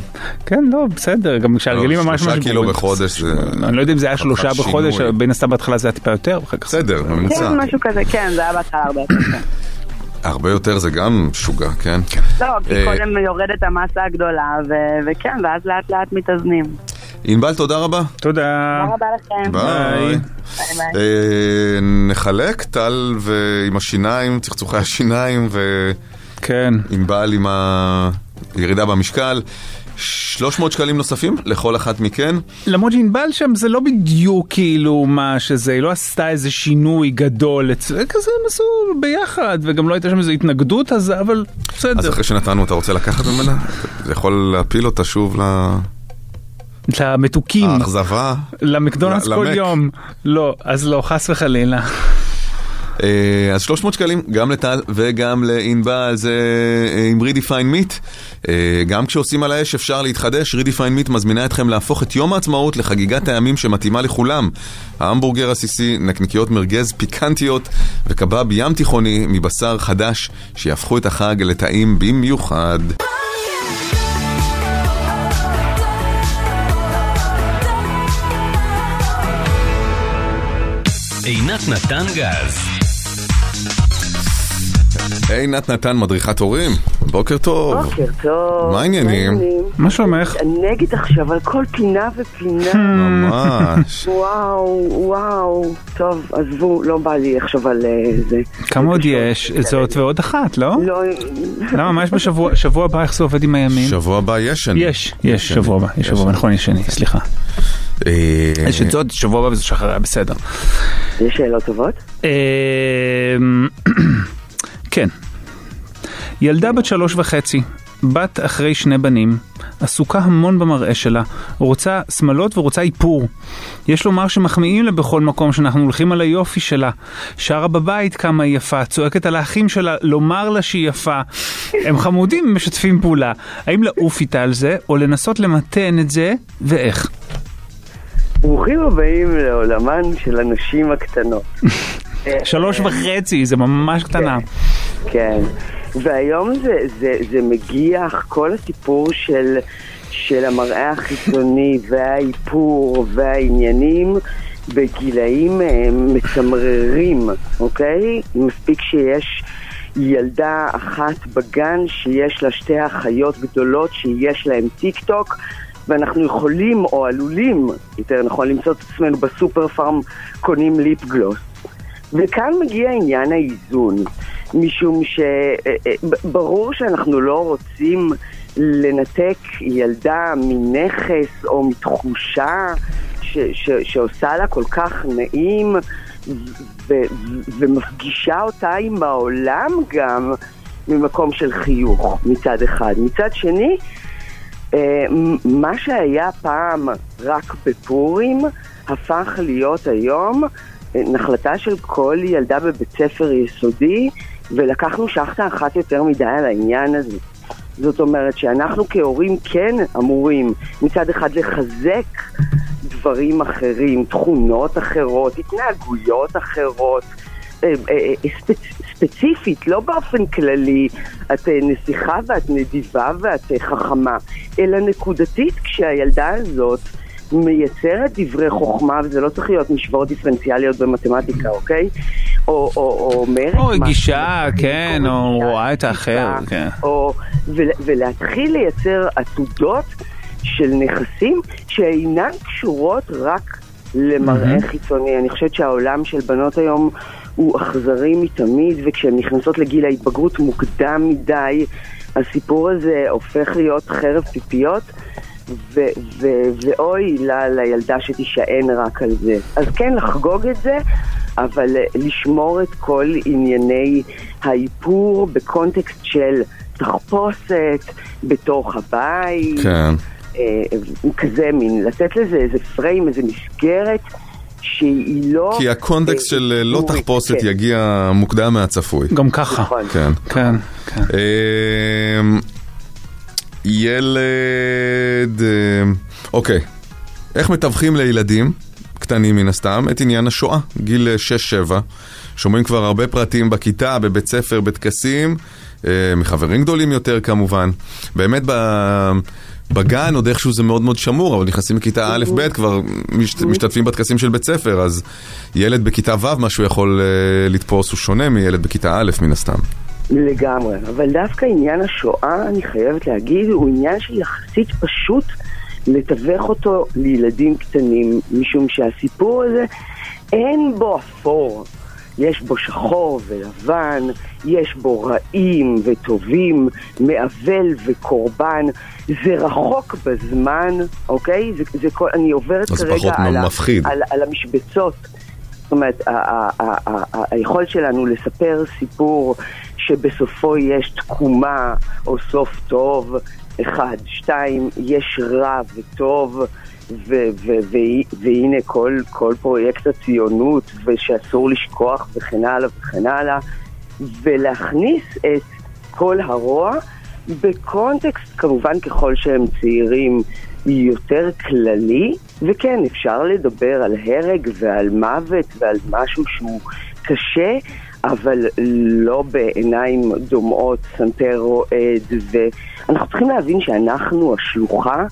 כן, לא, בסדר. גם כשהרגלים ממש... שלושה קילו בחודש. אני לא יודע אם זה היה שלושה בחודש, בין הסתם בהתחלה זה היה טיפה יותר. בסדר, ממוצע. כן, משהו כזה, כן, זה היה בהתחלה הרבה יותר. הרבה יותר זה גם שוגע, כן? לא, כי קודם יורדת המסה הגדולה, וכן, ואז לאט לאט מתאזנים. ענבל, תודה רבה. תודה. תודה רבה לכם. ביי. נחלק טל עם השיניים, צחצוחי השיניים, וענבל עם הירידה במשקל. שלוש מאות שקלים נוספים לכל אחת מכן. למרות שענבל שם זה לא בדיוק כאילו מה שזה, היא לא עשתה איזה שינוי גדול, זה כזה מסור ביחד, וגם לא הייתה שם איזו התנגדות, אז אבל בסדר. אז אחרי שנתנו, אתה רוצה לקחת ממנה? אתה יכול להפיל אותה שוב ל... למתוקים, האכזבה, למקדונלדס כל יום. לא, אז לא, חס וחלילה. אז שלוש מאות שקלים גם לטל וגם לענבל, זה עם Redefine Meat. גם כשעושים על האש אפשר להתחדש. Redefine Meat מזמינה אתכם להפוך את יום העצמאות לחגיגת הימים שמתאימה לכולם. ההמבורגר הסיסי, נקניקיות מרגז פיקנטיות וקבב ים תיכוני מבשר חדש שיהפכו את החג לטעים במיוחד. עינת נתן גז. עינת נתן, מדריכת הורים. בוקר טוב. בוקר טוב. מה העניינים? מה שלומך? אני נגד עכשיו על כל פינה ופינה. ממש. וואו, וואו. טוב, עזבו, לא בא לי עכשיו על זה. כמה עוד יש? זאת ועוד אחת, לא? לא. למה, מה יש בשבוע? שבוע הבא איך זה עובד עם הימים? שבוע הבא יש שני. יש, יש שבוע הבא. יש שבוע הבא, נכון, יש שני. סליחה. יש את זאת, שבוע הבא וזה שחררה, בסדר. יש שאלות טובות? כן. ילדה בת שלוש וחצי, בת אחרי שני בנים, עסוקה המון במראה שלה, רוצה שמלות ורוצה איפור. יש לומר שמחמיאים לה בכל מקום שאנחנו הולכים על היופי שלה. שרה בבית כמה היא יפה, צועקת על האחים שלה לומר לה שהיא יפה. הם חמודים, משתפים פעולה. האם לעוף איתה על זה, או לנסות למתן את זה, ואיך? ברוכים הבאים לעולמן של הנשים הקטנות. שלוש וחצי, זה ממש קטנה. כן, והיום זה מגיח כל הסיפור של המראה החיצוני והאיפור והעניינים בגילאים מצמררים, אוקיי? מספיק שיש היא ילדה אחת בגן שיש לה שתי אחיות גדולות שיש להן טיק טוק, ואנחנו יכולים או עלולים, יותר נכון, למצוא את עצמנו בסופר פארם קונים ליפ גלוס. וכאן מגיע עניין האיזון, משום שברור שאנחנו לא רוצים לנתק ילדה מנכס או מתחושה ש- ש- שעושה לה כל כך נעים ו- ו- ומפגישה אותה עם העולם גם ממקום של חיוך מצד אחד. מצד שני, מה שהיה פעם רק בפורים הפך להיות היום נחלתה של כל ילדה בבית ספר יסודי, ולקחנו שחטה אחת יותר מדי על העניין הזה. זאת אומרת שאנחנו כהורים כן אמורים מצד אחד לחזק דברים אחרים, תכונות אחרות, התנהגויות אחרות, ספציפית, לא באופן כללי, את נסיכה ואת נדיבה ואת חכמה, אלא נקודתית, כשהילדה הזאת מייצרת דברי חוכמה, וזה לא צריך להיות משוואות דיפרנציאליות במתמטיקה, אוקיי? או, או, או, או גישה, כן, או רואה את האחר, כן. ולהתחיל לייצר עתודות של נכסים שאינן קשורות רק למראה חיצוני. אני חושבת שהעולם של בנות היום הוא אכזרי מתמיד, וכשהן נכנסות לגיל ההתבגרות מוקדם מדי, הסיפור הזה הופך להיות חרב פיפיות, ואוי לה לילדה שתישען רק על זה. אז כן, לחגוג את זה, אבל לשמור את כל ענייני האיפור בקונטקסט של תחפושת בתוך הבית, כן. כזה מין, לתת לזה איזה פריים, איזה מסגרת שהיא לא... כי הקונטקסט של לא תחפושת יגיע מוקדם מהצפוי. גם ככה. כן. כן. ילד... אוקיי. איך מתווכים לילדים קטנים מן הסתם את עניין השואה, גיל שש שבע? שומעים כבר הרבה פרטים בכיתה, בבית ספר, בטקסים, מחברים גדולים יותר כמובן. באמת ב... בגן עוד איכשהו זה מאוד מאוד שמור, אבל נכנסים בכיתה א' ב' כבר משתתפים בתקסים של בית ספר, אז ילד בכיתה ו' משהו יכול לתפוס, הוא שונה מילד בכיתה א' מן הסתם. לגמרי, אבל דווקא עניין השואה, אני חייבת להגיד, הוא עניין שיחסית פשוט לתווך אותו לילדים קטנים, משום שהסיפור הזה אין בו אפור. יש בו שחור ולבן, יש בו רעים וטובים, מעבל וקורבן, זה רחוק בזמן, אוקיי? זה, זה כל, אני עוברת כרגע על, ה, על, על המשבצות. זאת אומרת, ה, ה, ה, ה, ה, היכול שלנו לספר סיפור שבסופו יש תקומה או סוף טוב, אחד, שתיים, יש רע וטוב, ו- ו- ו- והנה כל, כל פרויקט הציונות ושאסור לשכוח וכן הלאה וכן הלאה, ולהכניס את כל הרוע בקונטקסט כמובן ככל שהם צעירים יותר כללי, וכן אפשר לדבר על הרג ועל מוות ועל משהו שהוא קשה, אבל לא בעיניים דומעות, סנטר רועד, ואנחנו צריכים להבין שאנחנו השלוחה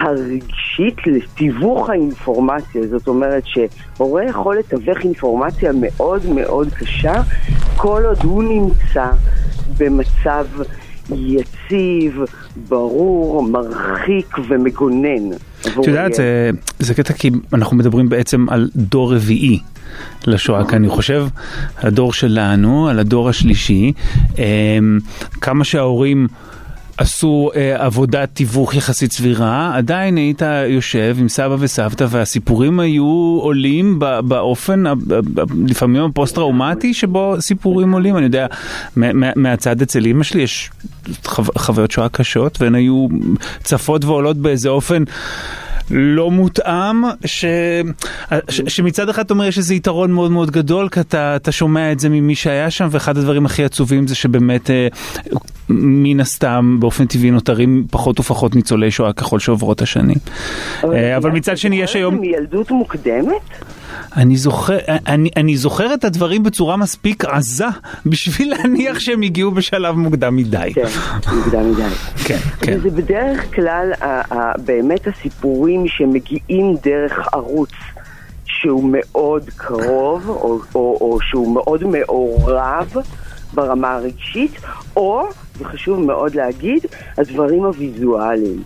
הרגשית לתיווך האינפורמציה. זאת אומרת שהורה יכול לתווך אינפורמציה מאוד מאוד קשה כל עוד הוא נמצא במצב יציב, ברור, מרחיק ומגונן. את יודעת, זה, זה קטע, כי אנחנו מדברים בעצם על דור רביעי לשואה, כי אני חושב על הדור שלנו, על הדור השלישי, כמה שההורים עשו אה, עבודת תיווך יחסית סבירה, עדיין היית יושב עם סבא וסבתא, והסיפורים היו עולים בא, באופן, לפעמים הפוסט-טראומטי, שבו סיפורים עולים. אני יודע, מה, מה, מהצד אצל אמא שלי יש חו, חוויות שואה קשות, והן היו צפות ועולות באיזה אופן לא מותאם, ש... ש... שמצד אחד אומר יש איזה יתרון מאוד מאוד גדול, כי אתה, אתה שומע את זה ממי שהיה שם, ואחד הדברים הכי עצובים זה שבאמת מן הסתם באופן טבעי נותרים פחות ופחות ניצולי שואה ככל שעוברות השנים. אבל, אבל מצד שני יש היום... מילדות מוקדמת? אני זוכר, אני, אני זוכר את הדברים בצורה מספיק עזה בשביל להניח שהם הגיעו בשלב מוקדם מדי. כן, מוקדם מדי. כן, כן. וזה בדרך כלל באמת הסיפורים שמגיעים דרך ערוץ שהוא מאוד קרוב, או, או, או שהוא מאוד מעורב, ברמה הרגשית, או, וחשוב מאוד להגיד, הדברים הוויזואליים.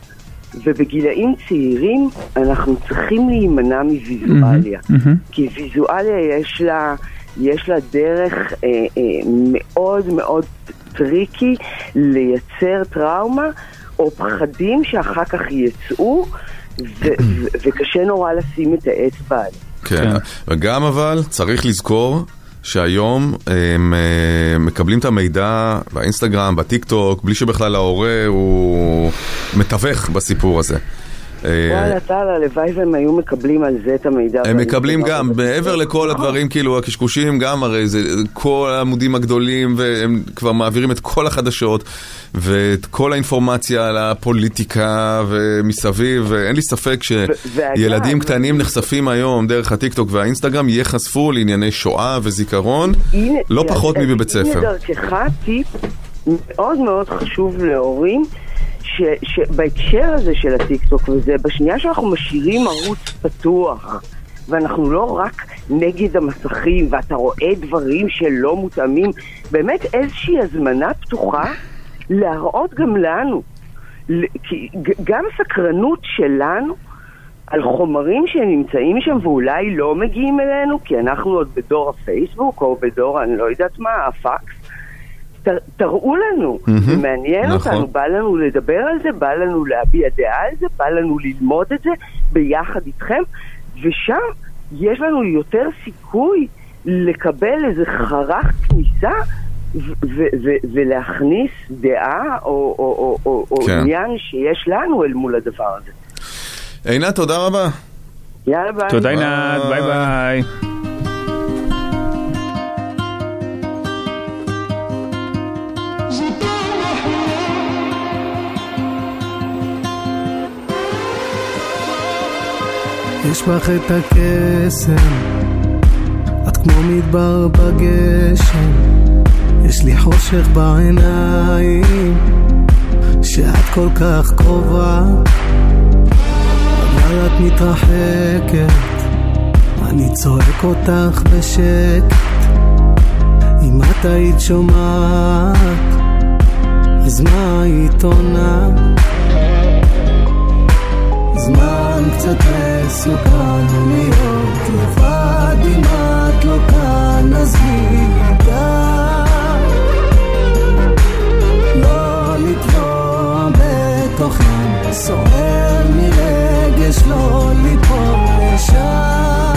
ובגילאים צעירים אנחנו צריכים להימנע מוויזואליה. Mm-hmm, mm-hmm. כי ויזואליה יש לה, יש לה דרך אה, אה, מאוד מאוד טריקי לייצר טראומה, או פחדים שאחר כך יצאו, ו- ו- וקשה נורא לשים את האצבע. כן, וגם אבל צריך לזכור שהיום הם מקבלים את המידע באינסטגרם, בטיק-טוק, בלי שבכלל ההורה הוא מתווך בסיפור הזה. וואלה, טעלה, לוואי והם היו מקבלים על זה את המידע. הם מקבלים גם, בעבר לכל הדברים, כאילו, הקשקושים גם, הרי זה כל העמודים הגדולים, והם כבר מעבירים את כל החדשות, ואת כל האינפורמציה על הפוליטיקה ומסביב, ואין לי ספק שילדים קטנים נחשפים היום דרך הטיקטוק והאינסטגרם, יחשפו לענייני שואה וזיכרון, לא פחות מבבית ספר. הנה דרכך, טיפ מאוד מאוד חשוב להורים, שבהקשר הזה של הטיקטוק וזה, בשנייה שאנחנו משאירים ערוץ פתוח, ואנחנו לא רק נגד המסכים, ואתה רואה דברים שלא מותאמים, באמת איזושהי הזמנה פתוחה להראות גם לנו, גם סקרנות שלנו, על חומרים שנמצאים שם ואולי לא מגיעים אלינו, כי אנחנו עוד בדור הפייסבוק, או בדור, אני לא יודעת מה, הפקס, תראו לנו, זה מעניין אותנו, בא לנו לדבר על זה, בא לנו להביע דעה על זה, בא לנו ללמוד את זה ביחד איתכם, ושם יש לנו יותר סיכוי לקבל איזה חרך כניסה ולהכניס דעה או עניין שיש לנו אל מול הדבר הזה. עינת, תודה רבה. יאללה, ביי. תודה עינת, ביי ביי. יש בך את הקסם, את כמו מדבר בגשם, יש לי חושך בעיניים, שאת כל כך קרובה, אבל את מתרחקת, אני צועק אותך בשקט, אם את היית שומעת, אז מה היית עונה? זמן קצת מסוכן להיות לבד, אם את לא כאן אז מי ידע, לא לטבוע בתוכן סוער מרגש, לא ליפול לשם,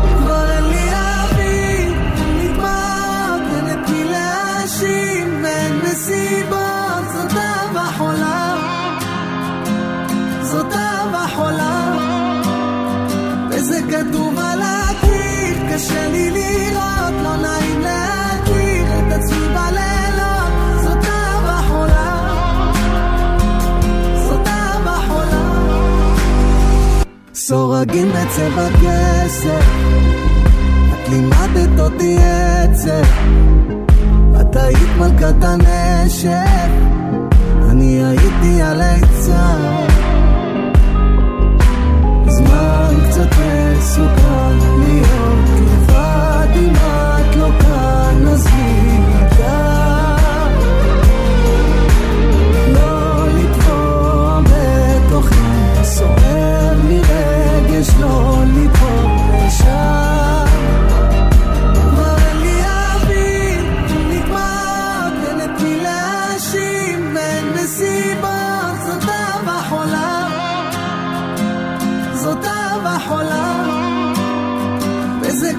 אבל אין לי אוויר, נגמר ונתני להשים, ואין מסיבות, זאת אהבה חולה, זאת אהבה חולה, וזה כתוב על הקיר, קשה לי לראות, לא נעים להכיר את עצמי בלילות, זאת אהבה חולה, זאת אהבה חולה. סורגים בצבע כסף, את לימדת אותי עצב, את היית מלכת הנשף, אני הייתי עלי צער, זמן קצת מסוכן להיות לבד, אם את לא כאן אז מי ידע, לא לטבוע בתוכן סוער מרגש, לא ליפול לשם, כבר אין לי אוויר, נגמר ואין לי להאשים, ואין מסיבות, זאת אהבה חולה, זאת אהבה חולה, וזה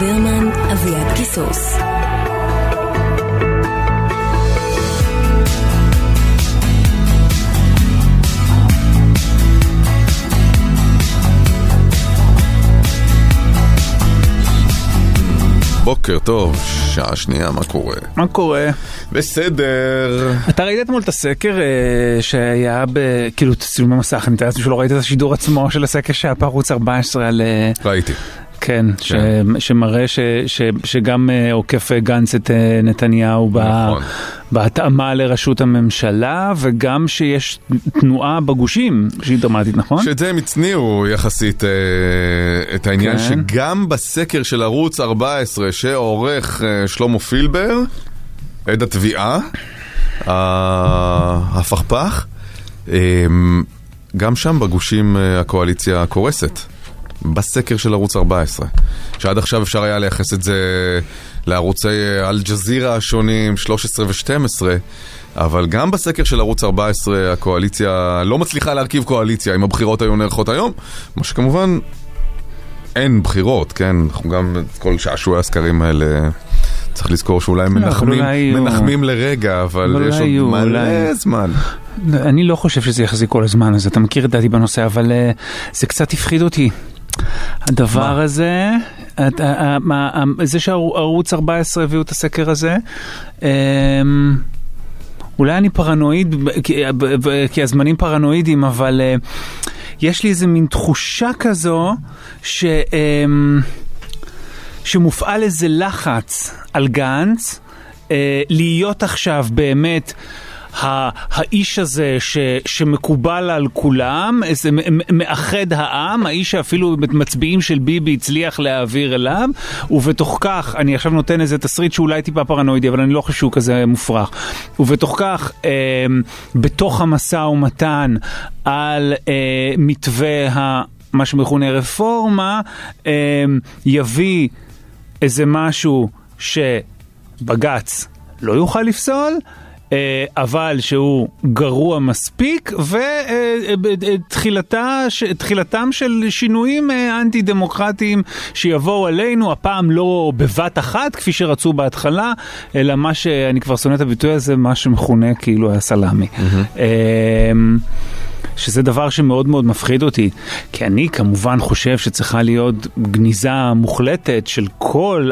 ברמן, אביעד קיסוס. בוקר טוב, שעה שנייה, מה קורה? מה קורה? בסדר. אתה ראית אתמול את הסקר שהיה כאילו צילומי מסך, אני תארצתי שלא ראית את השידור עצמו של הסקר שהיה בערוץ ארבע עשרה על... ראיתי. כן, שמראה שגם עוקף גנץ את נתניהו בהתאמה לראשות הממשלה, וגם שיש תנועה בגושים שהיא דרמטית, נכון? שאת זה הם הצניעו יחסית את העניין שגם בסקר של ערוץ ארבע עשרה שעורך שלמה פילבר, עד התביעה, הפכפך, גם שם בגושים הקואליציה קורסת. בסקר של ערוץ ארבע עשרה, שעד עכשיו אפשר היה לייחס את זה לערוצי אל-ג'זירה השונים, שלוש עשרה ושתים עשרה, אבל גם בסקר של ערוץ ארבע עשרה הקואליציה לא מצליחה להרכיב קואליציה, אם הבחירות היו נערכות היום, מה שכמובן אין בחירות, כן? אנחנו גם כל שעשוע הסקרים האלה צריך לזכור שאולי מנחמים לרגע, אבל יש עוד מלא זמן. אני לא חושב שזה יחזיק כל הזמן, אז אתה מכיר את דעתי בנושא, אבל זה קצת הפחיד אותי. הדבר הזה, זה שערוץ ארבע עשרה הביאו את הסקר הזה, אולי אני פרנואיד, כי הזמנים פרנואידים, אבל יש לי איזה מין תחושה כזו ש... שמופעל איזה לחץ על גנץ להיות עכשיו באמת האיש הזה שמקובל על כולם, איזה מאחד העם, האיש שאפילו מצביעים של ביבי הצליח להעביר אליו, ובתוך כך, אני עכשיו נותן איזה תסריט שאולי טיפה פרנואידי, אבל אני לא חושב שהוא כזה מופרך, ובתוך כך, בתוך המסע ומתן על מתווה ה... מה שמכונה רפורמה, יביא איזה משהו שבגץ לא יוכל לפסול, אבל שהוא גרוע מספיק, ותחילתם של שינויים אנטי-דמוקרטיים שיבואו עלינו, הפעם לא בבת אחת, כפי שרצו בהתחלה, אלא מה שאני כבר שונא את הביטוי הזה, מה שמכונה כאילו הסלאמי. שזה דבר שמאוד מאוד מפחיד אותי, כי אני כמובן חושב שצריכה להיות גניזה מוחלטת של כל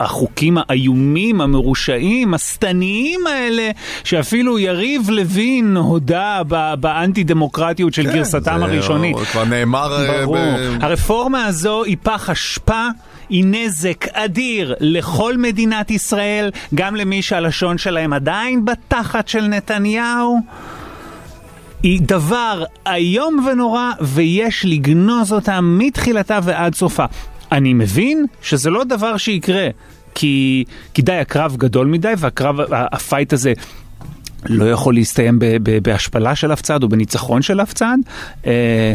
החוקים האיומים, המרושעים, הסתניים האלה, שאפילו יריב לוין הודה באנטי-דמוקרטיות של גרסתם הראשונית. כבר נאמר... הרפורמה הזו היא פח אשפה, היא נזק אדיר לכל מדינת ישראל, גם למי שהלשון שלהם עדיין בתחת של נתניהו. היא דבר היום ונורא, ויש לגנוז אותה מתחילתה ועד סופה. אני מבין שזה לא דבר שיקרה, כי, כי די הקרב גדול מדי, והקרב, הפייט הזה לא יכול להסתיים ב, ב, בהשפלה של אף צד, או בניצחון של אף צד. אה,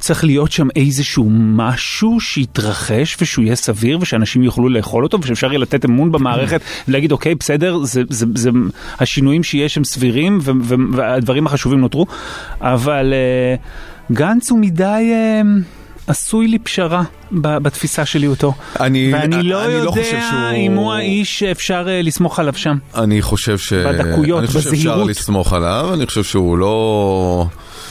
צריך להיות שם איזשהו משהו שיתרחש, ושהוא יהיה סביר, ושאנשים יוכלו לאכול אותו, ושאפשר יהיה לתת אמון במערכת, ולהגיד, אוקיי, בסדר, זה, זה, זה, השינויים שיש הם סבירים, ו- ו- והדברים החשובים נותרו, אבל uh, גנץ הוא מדי... Uh, עשוי לי פשרה בתפיסה שלי אותו. אני, ואני לא אני יודע לא שהוא... אם הוא האיש שאפשר לסמוך עליו שם. אני חושב ש... בדקויות, אני חושב בזהירות. אפשר לסמוך עליו, אני חושב שהוא לא...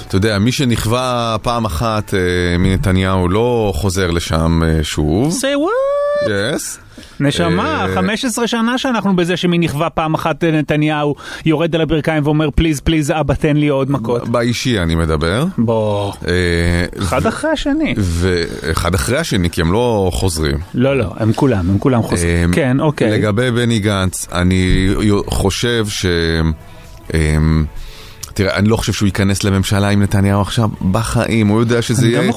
אתה יודע, מי שנכווה פעם אחת מנתניהו לא חוזר לשם שוב. Say what? Yes. נשמה, חמש עשרה שנה שאנחנו בזה שמי נכווה פעם אחת נתניהו יורד על הברכיים ואומר פליז פליז אבא תן לי עוד מכות. באישי אני מדבר. בוא. אחד אחרי השני. אחד אחרי השני כי הם לא חוזרים. לא לא, הם כולם, הם כולם חוזרים. כן, אוקיי. לגבי בני גנץ, אני חושב ש... תראה, אני לא חושב שהוא ייכנס לממשלה עם נתניהו עכשיו בחיים, הוא יודע שזה יהיה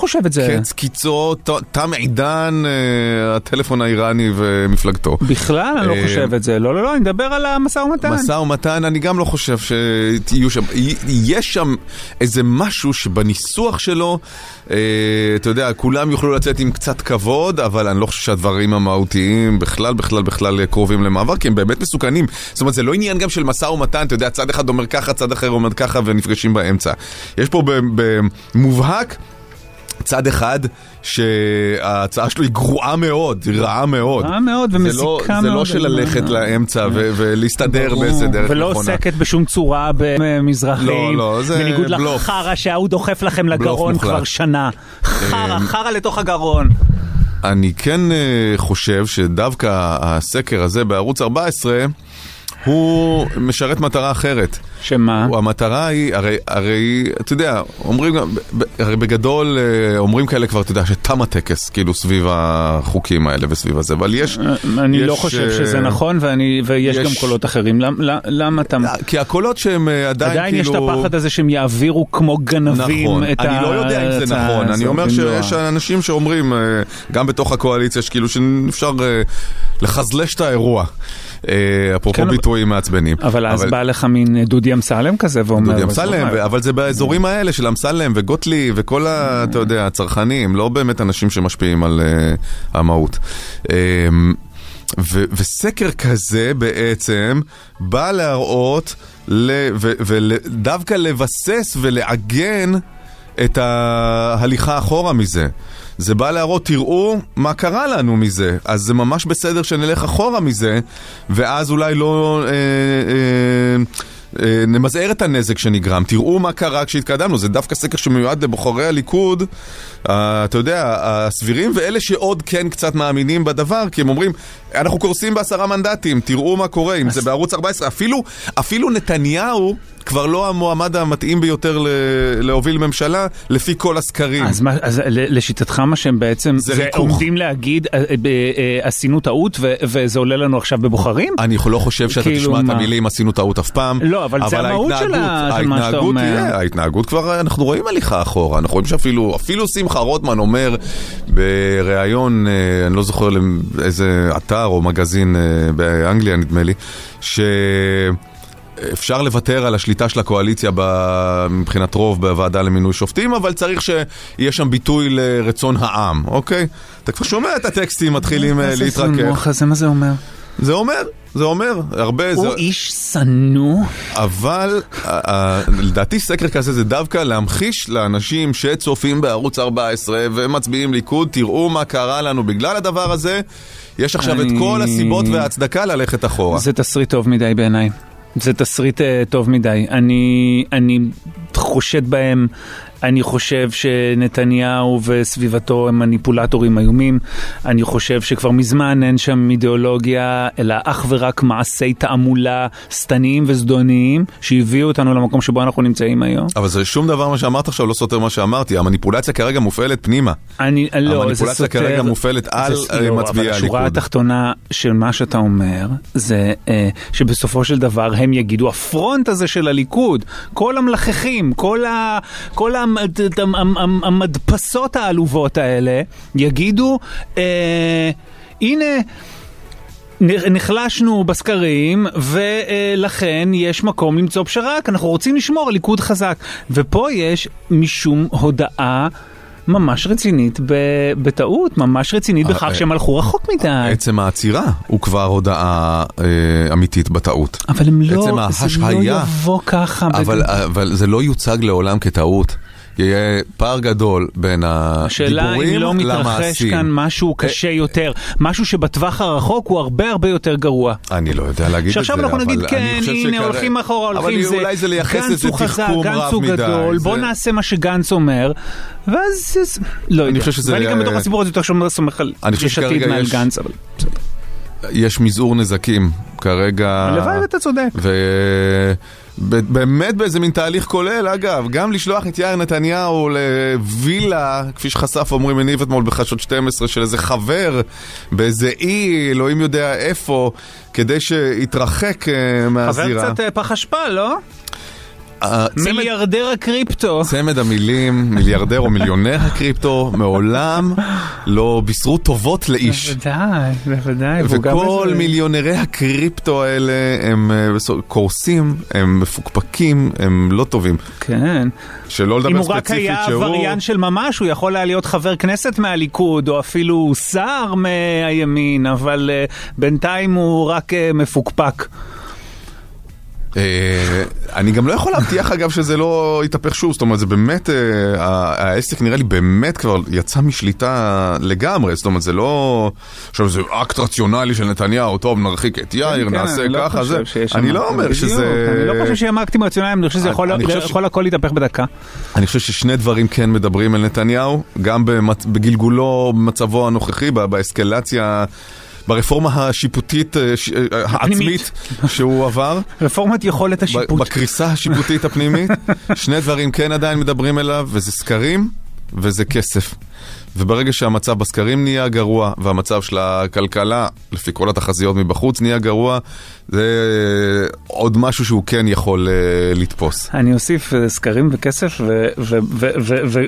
קץ קיצו, תם עידן הטלפון האיראני ומפלגתו. בכלל אני לא חושב את זה, לא לא לא, אני מדבר על המשא ומתן. משא ומתן, אני גם לא חושב שיהיו שם, יש שם איזה משהו שבניסוח שלו, אתה יודע, כולם יוכלו לצאת עם קצת כבוד, אבל אני לא חושב שהדברים המהותיים בכלל, בכלל, בכלל קרובים למעבר, כי הם באמת מסוכנים. זאת אומרת, זה לא עניין גם של משא ומתן, אתה יודע, צד אחד אומר ככה, צד אחר אומר ככה, ונפגשים באמצע. יש פה במובהק צד אחד שההצעה שלו היא גרועה מאוד, היא רעה מאוד. רעה מאוד ומזיקה מאוד. זה לא של ללכת לאמצע ולהסתדר באיזה דרך נכונה. ולא עוסקת בשום צורה במזרחים. לא, לא, זה בלוף. בניגוד לחרה שהוא דוחף לכם לגרון כבר שנה. חרה, חרה לתוך הגרון. אני כן חושב שדווקא הסקר הזה בערוץ ארבע עשרה הוא משרת מטרה אחרת. שמה? המטרה היא, הרי, הרי, אתה יודע, אומרים, הרי בגדול, אומרים כאלה כבר, אתה יודע, שתם הטקס, כאילו, סביב החוקים האלה וסביב הזה, אבל יש... אני יש, לא חושב שזה נכון, ואני, ויש יש... גם קולות אחרים. למה, למה אתה... כי הקולות שהם עדיין, עדיין כאילו... עדיין יש את הפחד הזה שהם יעבירו כמו גנבים נכון. את ה... נכון, אני לא יודע אם זה נכון. אני אומר שיש אנשים שאומרים, גם בתוך הקואליציה, שכאילו, שאפשר לחזלש את האירוע. אפרופו ביטויים מעצבנים. אבל אז בא לך מין דודי אמסלם כזה ואומר... דודי אמסלם, אבל זה באזורים האלה של אמסלם וגוטלי וכל ה... אתה יודע, הצרכנים, לא באמת אנשים שמשפיעים על המהות. וסקר כזה בעצם בא להראות ודווקא לבסס ולעגן את ההליכה אחורה מזה. זה בא להראות, תראו מה קרה לנו מזה, אז זה ממש בסדר שנלך אחורה מזה, ואז אולי לא אה, אה, אה, נמזער את הנזק שנגרם, תראו מה קרה כשהתקדמנו, זה דווקא סקר שמיועד לבוחרי הליכוד, אה, אתה יודע, הסבירים, ואלה שעוד כן קצת מאמינים בדבר, כי הם אומרים, אנחנו קורסים בעשרה מנדטים, תראו מה קורה, אם זה בערוץ ארבע עשרה, אפילו, אפילו נתניהו, כבר לא המועמד המתאים ביותר להוביל ממשלה, לפי כל הסקרים. אז לשיטתך מה שהם בעצם, זה עומדים להגיד, עשינו טעות, וזה עולה לנו עכשיו בבוחרים? אני לא חושב שאתה תשמע את המילים, עשינו טעות אף פעם. לא, אבל זה המהות של מה שאתה אומר. ההתנהגות כבר, אנחנו רואים הליכה אחורה, אנחנו רואים שאפילו, אפילו שמחה רוטמן אומר, בריאיון, אני לא זוכר לאיזה אתר או מגזין באנגליה, נדמה לי, ש... אפשר לוותר על השליטה של הקואליציה מבחינת רוב בוועדה למינוי שופטים, אבל צריך שיהיה שם ביטוי לרצון העם, אוקיי? אתה כבר שומע את הטקסטים מתחילים להתרכך. זה מה זה אומר? זה אומר, זה אומר, הרבה... הוא איש סנו. אבל, לדעתי סקר כזה זה דווקא להמחיש לאנשים שצופים בערוץ ארבע עשרה ומצביעים ליכוד, תראו מה קרה לנו בגלל הדבר הזה, יש עכשיו את כל הסיבות וההצדקה ללכת אחורה. זה תסריט טוב מדי בעיניי. זה תסריט טוב מדי. אני, אני חושד בהם. אני חושב שנתניהו וסביבתו הם מניפולטורים איומים. אני חושב שכבר מזמן אין שם אידיאולוגיה, אלא אך ורק מעשי תעמולה סתניים וזדוניים, שהביאו אותנו למקום שבו אנחנו נמצאים היום. אבל זה שום דבר מה שאמרת עכשיו, לא סותר מה שאמרתי. המניפולציה כרגע מופעלת פנימה. אני, לא, המניפולציה סותר, כרגע מופעלת על מצביעי הליכוד. אבל השורה התחתונה של מה שאתה אומר, זה שבסופו של דבר הם יגידו, הפרונט הזה של הליכוד, כל המלחכים, כל ה... כל ה... המדפסות העלובות האלה יגידו, הנה נחלשנו בסקרים ולכן יש מקום למצוא פשרה, אנחנו רוצים לשמור על ליכוד חזק, ופה יש משום הודעה ממש רצינית בטעות, ממש רצינית בכך שהם הלכו רחוק מדי. עצם העצירה הוא כבר הודעה אמיתית בטעות. אבל הם לא, זה לא יבוא ככה. אבל זה לא יוצג לעולם כטעות. יהיה פער גדול בין הדיבורים למעשים. השאלה אם לא מתרחש כאן משהו קשה יותר, משהו שבטווח הרחוק הוא הרבה הרבה יותר גרוע. אני לא יודע להגיד את זה. שעכשיו אנחנו נגיד, כן, הנה הולכים אחורה, הולכים זה. אבל אולי זה לייחס את זה תחכום רב מדי. בוא נעשה מה שגנץ אומר, ואז לא יודע. ואני גם בתוך הסיפור הזה סומך על יש עתיד מעל גנץ, אבל... יש מזעור נזקים כרגע. הלוואי ואתה צודק. ו... באמת באיזה מין תהליך כולל, אגב, גם לשלוח את יאיר נתניהו לווילה, כפי שחשף אומרים מניב אתמול בחדשות שתים עשרה, של איזה חבר, באיזה אי, אלוהים יודע איפה, כדי שיתרחק מהזירה. חבר קצת פח אשפה, לא? מיליארדר הקריפטו. צמד המילים, מיליארדר או מיליונר הקריפטו, מעולם לא בישרו טובות לאיש. בוודאי, בוודאי. וכל מיליונרי הקריפטו האלה הם קורסים, הם מפוקפקים, הם לא טובים. כן. שלא לדבר ספציפית שהוא... אם הוא רק היה עבריין של ממש, הוא יכול היה להיות חבר כנסת מהליכוד, או אפילו שר מהימין, אבל בינתיים הוא רק מפוקפק. אני גם לא יכול להבטיח אגב שזה לא יתהפך שוב, זאת אומרת זה באמת, העסק נראה לי באמת כבר יצא משליטה לגמרי, זאת אומרת זה לא, עכשיו זה אקט רציונלי של נתניהו, טוב נרחיק את יאיר, נעשה ככה, אני לא אומר שזה... אני לא חושב שיהיה מאקטים רציונליים, אני חושב שזה יכול הכל להתהפך בדקה. אני חושב ששני דברים כן מדברים על נתניהו, גם בגלגולו, מצבו הנוכחי, באסקלציה... ברפורמה השיפוטית העצמית שהוא עבר. רפורמת יכולת השיפוט. בקריסה השיפוטית הפנימית. שני דברים כן עדיין מדברים אליו, וזה סקרים וזה כסף. וברגע שהמצב בסקרים נהיה גרוע, והמצב של הכלכלה, לפי כל התחזיות מבחוץ, נהיה גרוע, זה עוד משהו שהוא כן יכול לתפוס. אני אוסיף סקרים וכסף,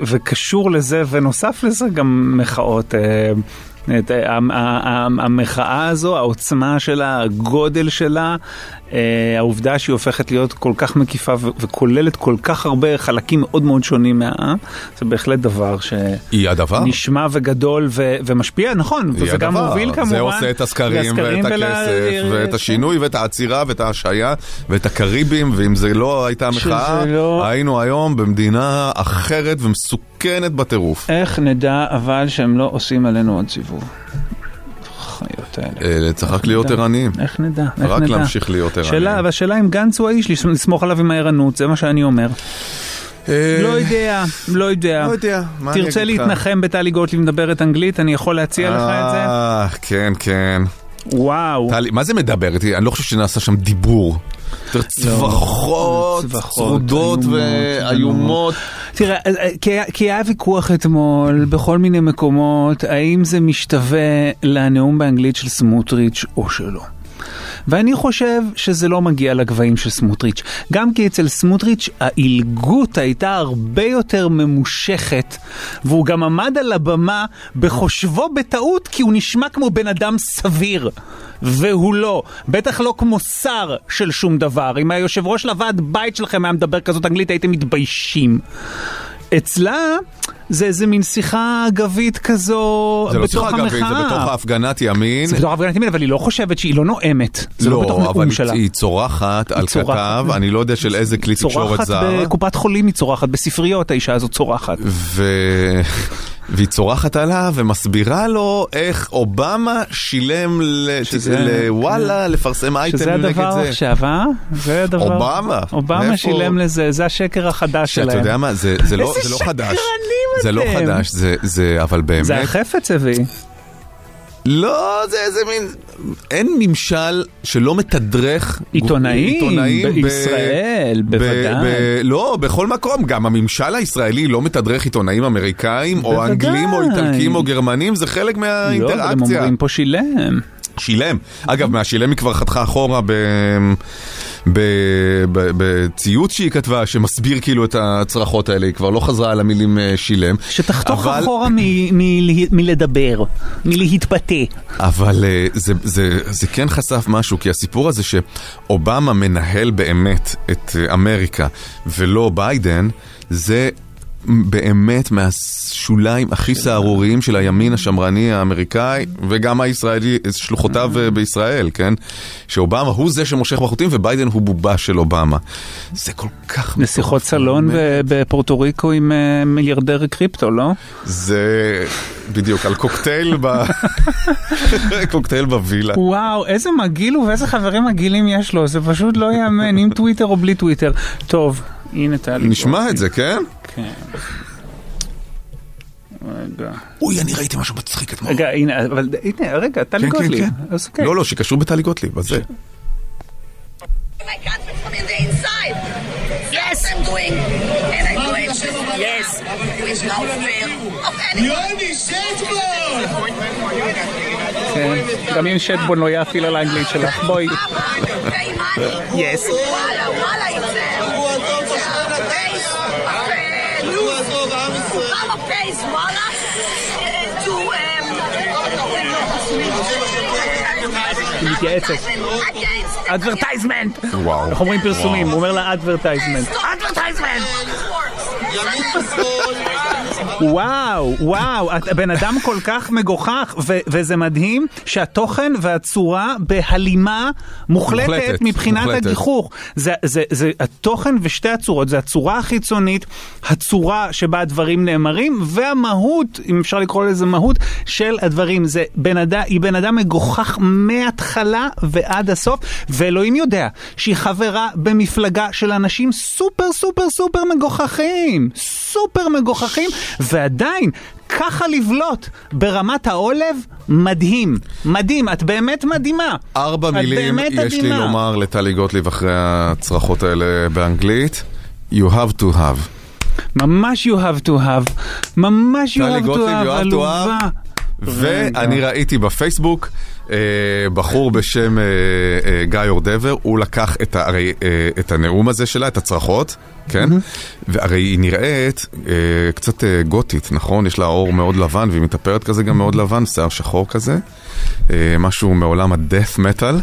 וקשור לזה, ונוסף לזה גם מחאות... המחאה הזו, העוצמה שלה, הגודל שלה, העובדה שהיא הופכת להיות כל כך מקיפה וכוללת כל כך הרבה חלקים מאוד מאוד שונים מהעם, זה בהחלט דבר שנשמע וגדול ומשפיע, נכון, וזה גם מוביל כמובן. זה עושה את הסקרים ואת הכסף ואת השינוי ואת העצירה ואת ההשעיה ואת הקריבים, ואם זה לא הייתה המחאה, היינו היום במדינה אחרת ומסוכנת בטירוף. איך נדע אבל שהם לא עושים עלינו עוד סיבוב? צריך להיות ערניים. איך נדע? רק להמשיך להיות ערניים. השאלה אם גנץ הוא האיש, לסמוך עליו עם הערנות, זה מה שאני אומר. לא יודע, לא יודע. תרצה להתנחם בתלי גוטליב מדברת אנגלית, אני יכול להציע לך את זה? כן, כן. וואו. מה זה מדברת? אני לא חושב שנעשה שם דיבור. צווחות, צרודות ואיומות. תראה, כי היה ויכוח אתמול בכל מיני מקומות, האם זה משתווה לנאום באנגלית של סמוטריץ' או שלא. ואני חושב שזה לא מגיע לגבהים של סמוטריץ'. גם כי אצל סמוטריץ' העילגות הייתה הרבה יותר ממושכת, והוא גם עמד על הבמה בחושבו בטעות, כי הוא נשמע כמו בן אדם סביר. והוא לא, בטח לא כמו שר של שום דבר. אם היושב ראש לוועד בית שלכם היה מדבר כזאת אנגלית, הייתם מתביישים. אצלה... זה איזה מין שיחה אגבית כזו בתוך המחאה. זה לא שיחה אגבית, זה בתוך ההפגנת ימין. זה בתוך ההפגנת ימין, אבל היא לא חושבת שהיא לא נואמת. זה לא בתוך נאום שלה. לא, אבל היא צורחת על כתב, אני לא יודע של איזה כלי תקשורת זר. צורחת בקופת חולים היא צורחת, בספריות האישה הזאת צורחת. והיא צורחת עליו ומסבירה לו איך אובמה שילם לוואלה לפרסם אייטם נגד זה. שזה הדבר עכשיו, אה? זה הדבר. אובמה. אובמה שילם לזה, זה השקר החדש שלהם. שאתה יודע מה, זה לא חדש. זה לא חדש, זה, זה, אבל באמת... זה החפץ הביא. לא, זה איזה מין... אין ממשל שלא מתדרך... עיתונאים, בישראל, בוודאי. לא, בכל מקום. גם הממשל הישראלי לא מתדרך עיתונאים אמריקאים, או אנגלים, או איטלקים, או גרמנים. זה חלק מהאינטראקציה. לא, גם אומרים פה שילם. שילם. אגב, מהשילם היא כבר חתכה אחורה ב... בציוץ שהיא כתבה שמסביר כאילו את הצרכות האלה, היא כבר לא חזרה על המילים שילם, שתחתוך אחורה מלדבר, מלהתבטא. אבל זה כן חשף משהו, כי הסיפור הזה שאובמה מנהל באמת את אמריקה ולא ביידן, זה באמת מהשוליים הכי סערוריים של הימין השמרני האמריקאי, וגם הישראלי, שלוחותיו בישראל, כן? שאובמה הוא זה שמושך בחוטים, וביידן הוא בובה של אובמה. זה כל כך... נסיכות סלון בפורטו ריקו עם מיליארדר קריפטו, לא? זה... בדיוק, על קוקטייל ב... קוקטייל בווילה. וואו, איזה מגיל הוא ואיזה חברים מגילים יש לו, זה פשוט לא יאמן, עם טוויטר או בלי טוויטר. טוב, הנה תהליך. נשמע את זה, כן? כן. רגע. אוי, אני ראיתי משהו מצחיק אתמול. רגע, הנה, אבל הנה, רגע, טלי גוטליב. לא, לא, שקשור בטלי גוטליב, אז זה. Yes, I'm doing, and I'm doing yes, with no fear of anyone. יוני שטבון! גם אם שטבון לא יאפיל על האנגלית שלך, בואי. Yes. וואלה, וואלה, איזה... היא מתייעצת. אדברטייזמנט! איך אומרים פרסומים? הוא אומר לה אדברטייזמנט. אדברטייזמנט! ימות בשמאל. וואו, וואו, בן אדם כל כך מגוחך, וזה מדהים שהתוכן והצורה בהלימה מוחלטת מבחינת הגיחוך. זה התוכן ושתי הצורות, זה הצורה החיצונית, הצורה שבה הדברים נאמרים, והמהות, אם אפשר לקרוא לזה מהות, של הדברים. זה בן אדם מגוחך מההתחלה ועד הסוף, ואלוהים יודע שהיא חברה במפלגה של אנשים סופר סופר סופר מגוחכים, סופר מגוחכים, ועדיין ככה לבלוט ברמת העולב, מדהים, מדהים, את באמת מדהימה. ארבע מילים יש לי לומר לטלי גוטליב אחרי הצרחות האלה באנגלית, you have to have. ממש you have to have, ממש you have to have, עלובה. ואני ראיתי בפייסבוק בחור בשם גיא אורדבר, הוא לקח את הנאום הזה שלה, את הצרחות, כן? והרי היא נראית קצת גותית, נכון? יש לה אור מאוד לבן, והיא מתאפרת כזה גם מאוד לבן, שיער שחור כזה, משהו מעולם הדף מטל.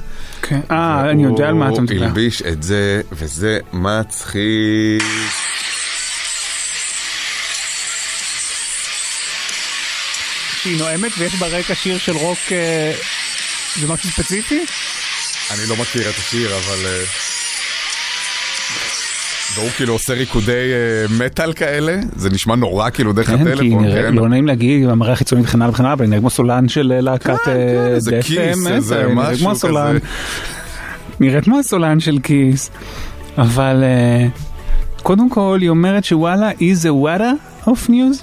אה, אני יודע על מה אתה מתאר. הוא הלביש את זה, וזה מצחיק. שהיא נואמת ויש ברקע שיר של רוק, זה משהו ספציפי? אני לא מכיר את השיר, אבל והוא כאילו עושה ריקודי מטל כאלה, זה נשמע נורא כאילו דרך הטלפון. לא נעים להגיד, המראה החיצונית וכנעל וכנעל, אבל נראה כמו סולן של להקת דפם, נראה כמו סולן, נראה כמו הסולן של כיס, אבל קודם כל היא אומרת שוואלה is a water of news?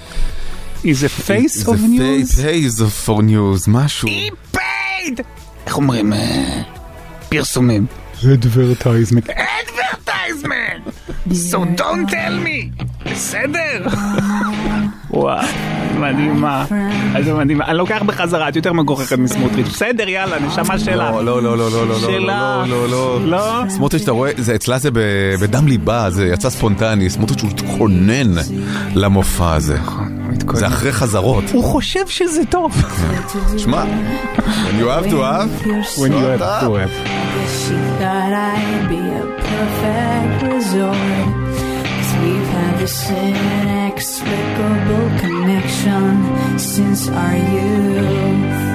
is a face of news is a face of news משהו he paid איך אומרים פרסומים advertisement advertisement so don't tell me בסדר וואו מדהימה אז מדהימה אני לוקח בחזרה את יותר מגוחכת מסמוטריץ' בסדר יאללה נשמה שלה לא לא לא לא לא לא לא לא לא לא סמוטריץ' אתה רואה אצלה זה בדם ליבה זה יצא ספונטני סמוטריץ' הוא תכונן למופע הזה זה אחרי חזרות. הוא חושב שזה טוב. שמע, when you have to have, when you have to have. She thought I'd be a perfect resort, cause we've had this inexplicable connection since our youth.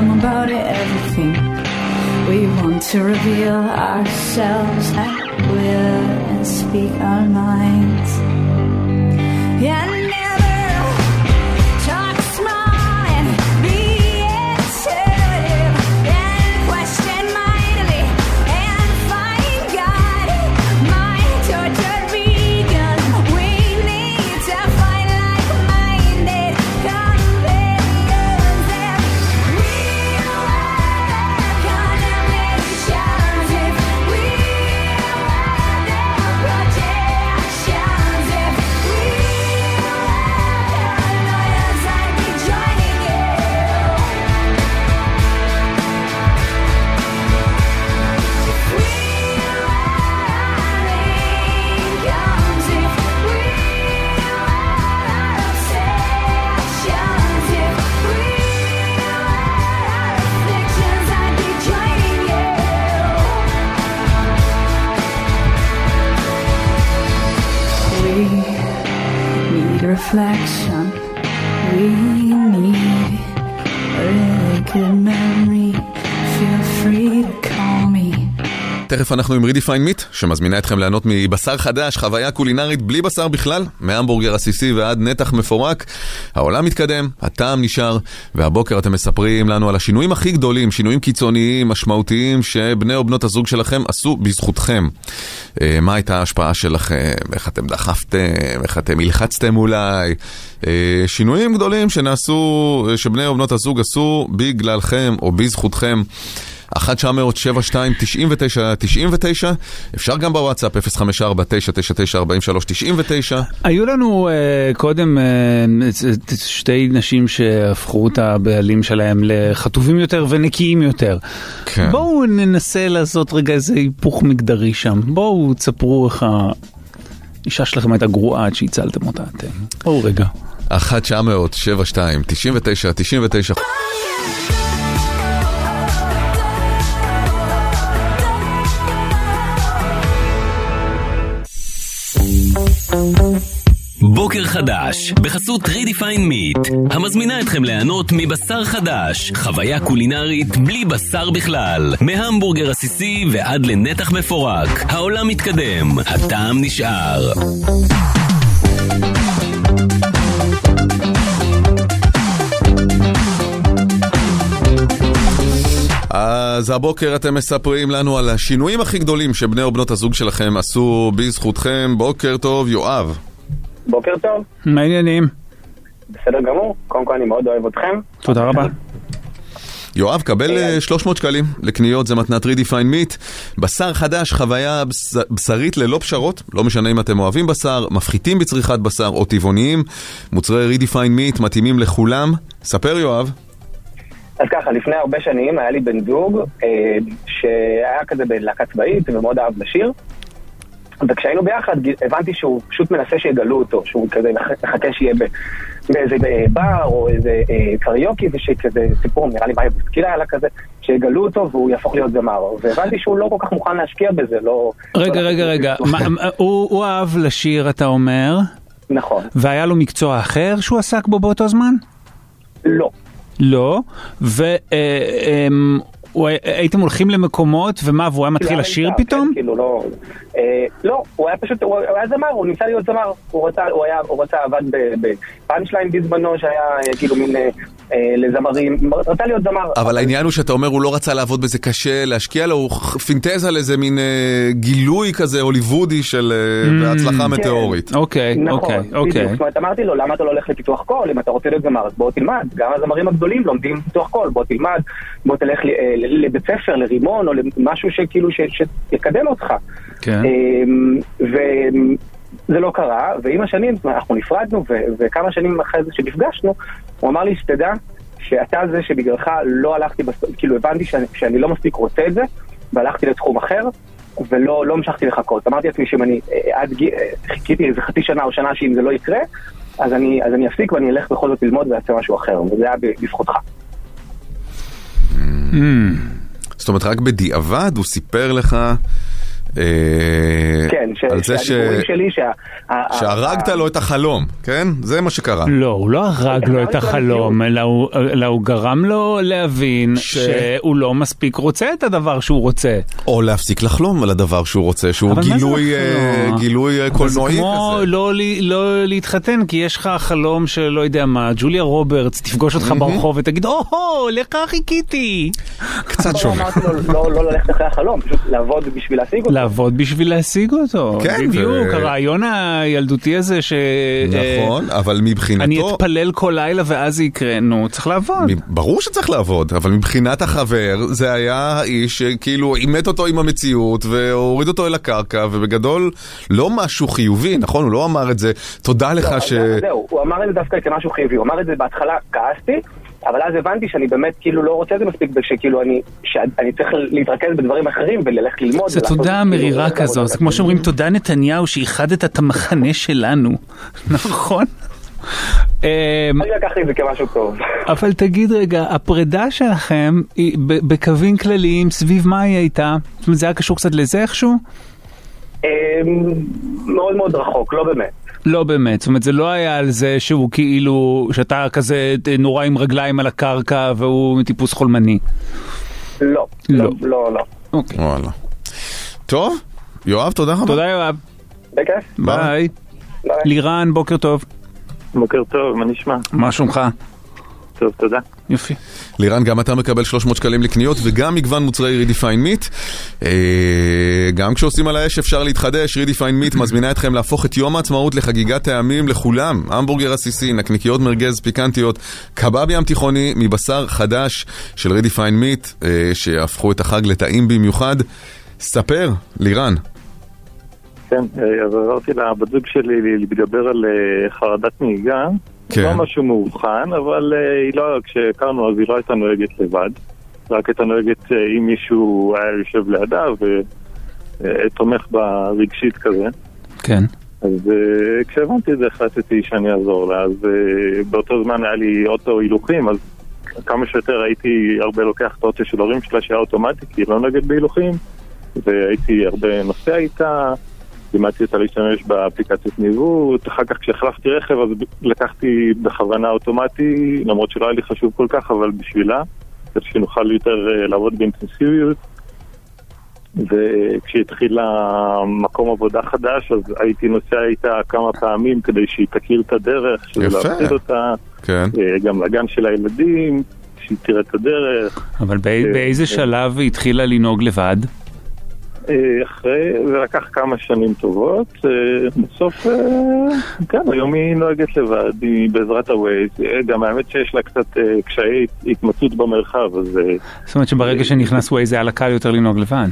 come about everything. We want to reveal ourselves at will and speak our minds. Yeah. Reflection, we need a really good memory, feel free to call me. תכף אנחנו עם Redefine Meat, שמזמינה אתכם ליהנות מבשר חדש, חוויה קולינרית בלי בשר בכלל, מהמבורגר עסיסי ועד נתח מפורק. העולם מתקדם, הטעם נשאר, והבוקר אתם מספרים לנו על השינויים הכי גדולים, שינויים קיצוניים, משמעותיים, שבני או בנות הזוג שלכם עשו בזכותכם. מה הייתה ההשפעה שלכם? איך אתם דחפתם? איך אתם הלחצתם אולי? שינויים גדולים שנעשו, שבני או בנות הזוג עשו בגללכם או בזכותכם. אחת תשע אפס אפס שבע שתיים תשע תשע תשע תשע, אפשר גם בוואטסאפ אפס חמש ארבע תשע תשע תשע ארבע שלוש תשע תשע. היו לנו uh, קודם uh, שתי נשים שהפכו את הבעלים שלהם לחטובים יותר ונקיים יותר. כן. בואו ננסה לעשות רגע איזה היפוך מגדרי שם. בואו תספרו איך האישה שלכם הייתה גרועה עד שהצלתם אותה אתם. בואו רגע. אחת תשע אפס אפס שבע שתיים תשע תשע תשע תשע. בוקר חדש, בחסות Redefine Meat, המזמינה אתכם ליהנות מבשר חדש, חוויה קולינרית בלי בשר בכלל, מהמבורגר עסיסי ועד לנתח מפורק. העולם מתקדם, הטעם נשאר. אז הבוקר אתם מספרים לנו על השינויים הכי גדולים שבני או בנות הזוג שלכם עשו בזכותכם. בוקר טוב, יואב. בוקר טוב. מה העניינים? בסדר גמור. קודם כל אני מאוד אוהב אתכם. תודה רבה. יואב, קבל שלוש מאות שקלים לקניות, זה מתנת Redefine Meat. בשר חדש, חוויה בשרית ללא פשרות, לא משנה אם אתם אוהבים בשר, מפחיתים בצריכת בשר או טבעוניים. מוצרי Redefine Meat מתאימים לכולם. ספר יואב. אז ככה, לפני הרבה שנים היה לי בן זוג אה, שהיה כזה בלהקה צבאית ומאוד אהב לשיר, וכשהיינו ביחד הבנתי שהוא פשוט מנסה שיגלו אותו, שהוא כזה מחכה שיהיה באיזה בר או איזה אה, קריוקי, ושכזה סיפור, נראה לי מה יהיה בסקילה, היה לה כזה שיגלו אותו והוא יהפוך להיות זמר, והבנתי שהוא לא כל כך מוכן להשקיע בזה. לא, רגע, לא רגע, רגע, מה, הוא, הוא אהב לשיר אתה אומר? נכון. והיה לו מקצוע אחר שהוא עסק בו באותו זמן? לא. לא, והייתם הולכים למקומות, ומה, והוא היה מתחיל לשיר פתאום? לא, הוא היה פשוט, הוא היה זמר, הוא ניסה להיות זמר, הוא רוצה עבד בפאנצ'ליין בזמנו, שהיה כאילו מין לזמרים, רצה להיות זמר. אבל העניין הוא שאתה אומר, הוא לא רצה לעבוד בזה קשה, להשקיע לו, הוא פינטז על איזה מין גילוי כזה, הוליוודי של הצלחה מטאורית. אוקיי, אוקיי, אוקיי. זאת אומרת, אמרתי לו, למה אתה לא הולך לפיתוח קול, אם אתה רוצה להיות זמר, אז בוא תלמד. גם הזמרים הגדולים לומדים לפיתוח קול, בוא תלמד, בוא תלך לבית ספר, לרימון, או למשהו שכאילו שיקדם אותך. כן. ו... זה לא קרה, ועם השנים אנחנו נפרדנו, ו- וכמה שנים אחרי זה שנפגשנו, הוא אמר לי, שתדע, שאתה זה שבגללך לא הלכתי, בס... כאילו הבנתי שאני, שאני לא מספיק רוצה את זה, והלכתי לתחום אחר, ולא לא משכתי לחכות. אמרתי לעצמי שאם אני עד גיל, חיכיתי איזה חצי שנה או שנה שאם זה לא יקרה, אז אני, אז אני אפסיק ואני אלך בכל זאת ללמוד ועצה משהו אחר, וזה היה בזכותך. Mm. זאת אומרת, רק בדיעבד הוא סיפר לך... כן. כן, שהדיבורים שלי, שהרגת לו את החלום, כן? זה מה שקרה. לא, הוא לא הרג לו את החלום, אלא הוא גרם לו להבין שהוא לא מספיק רוצה את הדבר שהוא רוצה. או להפסיק לחלום על הדבר שהוא רוצה, שהוא גילוי קולנועי כזה. כמו לא להתחתן, כי יש לך חלום שלא יודע מה, ג'וליה רוברטס תפגוש אותך ברחוב ותגיד, אוהו, לך חיכיתי. קצת שומע. לא ללכת אחרי החלום, פשוט לעבוד בשביל להשיג אותו. לעבוד בשביל להשיג אותו. בדיוק, הרעיון הילדותי הזה ש... נכון, אבל מבחינתו... אני אתפלל כל לילה ואז זה יקרה, נו, צריך לעבוד. ברור שצריך לעבוד, אבל מבחינת החבר, זה היה האיש שכאילו אימת אותו עם המציאות, והוריד אותו אל הקרקע, ובגדול לא משהו חיובי, נכון? הוא לא אמר את זה, תודה לך ש... זהו, הוא אמר את זה דווקא כמשהו חיובי, הוא אמר את זה בהתחלה, כעסתי, אבל אז הבנתי שאני באמת כאילו לא רוצה את זה מספיק, שכאילו אני, שאני צריך להתרכז בדברים אחרים וללכת ללמוד. זה תודה מרירה כזו, זה כמו שאומרים תודה נתניהו שאיחדת את המחנה שלנו, נכון? אני לקחתי את זה כמשהו טוב. אבל תגיד רגע, הפרידה שלכם בקווים כלליים סביב מה היא הייתה? זאת אומרת, זה היה קשור קצת לזה איכשהו? מאוד מאוד רחוק, לא באמת. לא באמת, זאת אומרת זה לא היה על זה שהוא כאילו, שאתה כזה נורא עם רגליים על הקרקע והוא טיפוס חולמני. לא, לא, לא, לא. אוקיי. וואלה. טוב, יואב, תודה רבה. תודה יואב. בכיף. ביי. לירן, בוקר טוב. בוקר טוב, מה נשמע? מה שומך? טוב, תודה. יופי. לירן, גם אתה מקבל שלוש מאות שקלים לקניות וגם מגוון מוצרי Redefine Meat. גם כשעושים על האש אפשר להתחדש. Redefine Meat מזמינה אתכם להפוך את יום העצמאות לחגיגת טעמים לכולם. המבורגר עסיסי, נקניקיות מרגז פיקנטיות, קבאב ים תיכוני מבשר חדש של Redefine Meat, שהפכו את החג לטעים במיוחד. ספר, לירן. כן, אז עברתי לבת זוג שלי להתגבר על חרדת נהיגה. לא משהו מאובחן, אבל כשהכרנו אז היא לא הייתה נוהגת לבד, רק הייתה נוהגת אם מישהו היה יושב לידה ותומך ברגשית כזה. כן. אז כשהבנתי את זה החלטתי שאני אעזור לה, אז באותו זמן היה לי אוטו הילוכים, אז כמה שיותר הייתי הרבה לוקח את האוטו של הורים שלה שהיה אוטומטי, כי היא לא נוהגת בהילוכים, והייתי הרבה נוסע איתה, לימדתי אותה להשתמש באפליקציות ניווט, אחר כך כשהחלפתי רכב אז לקחתי בכוונה אוטומטי, למרות שלא היה לי חשוב כל כך, אבל בשבילה, כדי שנוכל יותר לעבוד באינטנסיביות. וכשהתחילה מקום עבודה חדש, אז הייתי נוסע איתה כמה פעמים כדי שהיא תכיר את הדרך, שזה להפחיד אותה, כן. גם לגן של הילדים, שהיא תראה את הדרך. אבל באיזה שלב היא התחילה לנהוג לבד? אחרי, זה לקח כמה שנים טובות, בסוף כן, היום היא נוהגת לבד, היא בעזרת ה-Waze, גם האמת שיש לה קצת קשיי התמצאות במרחב, אז... זאת אומרת שברגע שנכנס Waze היה לה קל יותר לנהוג לבד.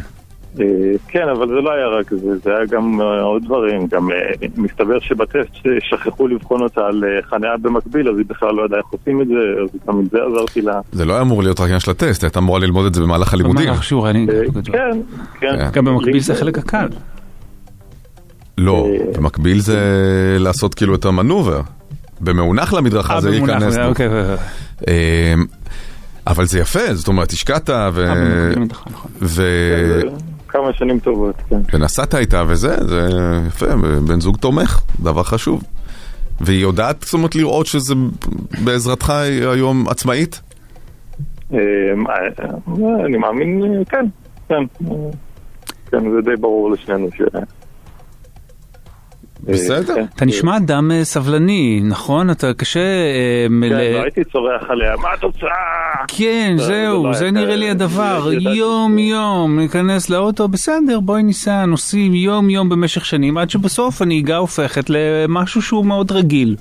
כן, אבל זה לא היה רק זה, זה היה גם עוד דברים, גם מסתבר שבטסט שכחו לבחון אותה על חניה במקביל, אז היא בכלל לא יודעה איך עושים את זה, אז גם את זה עזרתי לה. זה לא היה אמור להיות רק של הטסט, הייתה אמורה ללמוד את זה במהלך הלימודים. במהלך שיעור, אני... כן, כן. גם במקביל זה חלק הקל. לא, במקביל זה לעשות כאילו את המנובר, במעונח למדרכה זה ייכנס. אוקיי. אבל זה יפה, זאת אומרת, השקעת ו... ו... כמה שנים טובות, כן. ונסעת איתה וזה, זה יפה, בן זוג תומך, דבר חשוב. והיא יודעת, זאת אומרת, לראות שזה בעזרתך היום עצמאית? אני מאמין, כן, כן. כן, זה די ברור לשנינו ש... בסדר. אתה נשמע אדם סבלני, נכון? אתה קשה... כן, לא הייתי צורח עליה, מה התוצאה? כן, זהו, זה נראה לי הדבר. יום-יום, ניכנס לאוטו, בסדר, בואי ניסע, נוסעים יום-יום במשך שנים, עד שבסוף הנהיגה הופכת למשהו שהוא מאוד רגיל.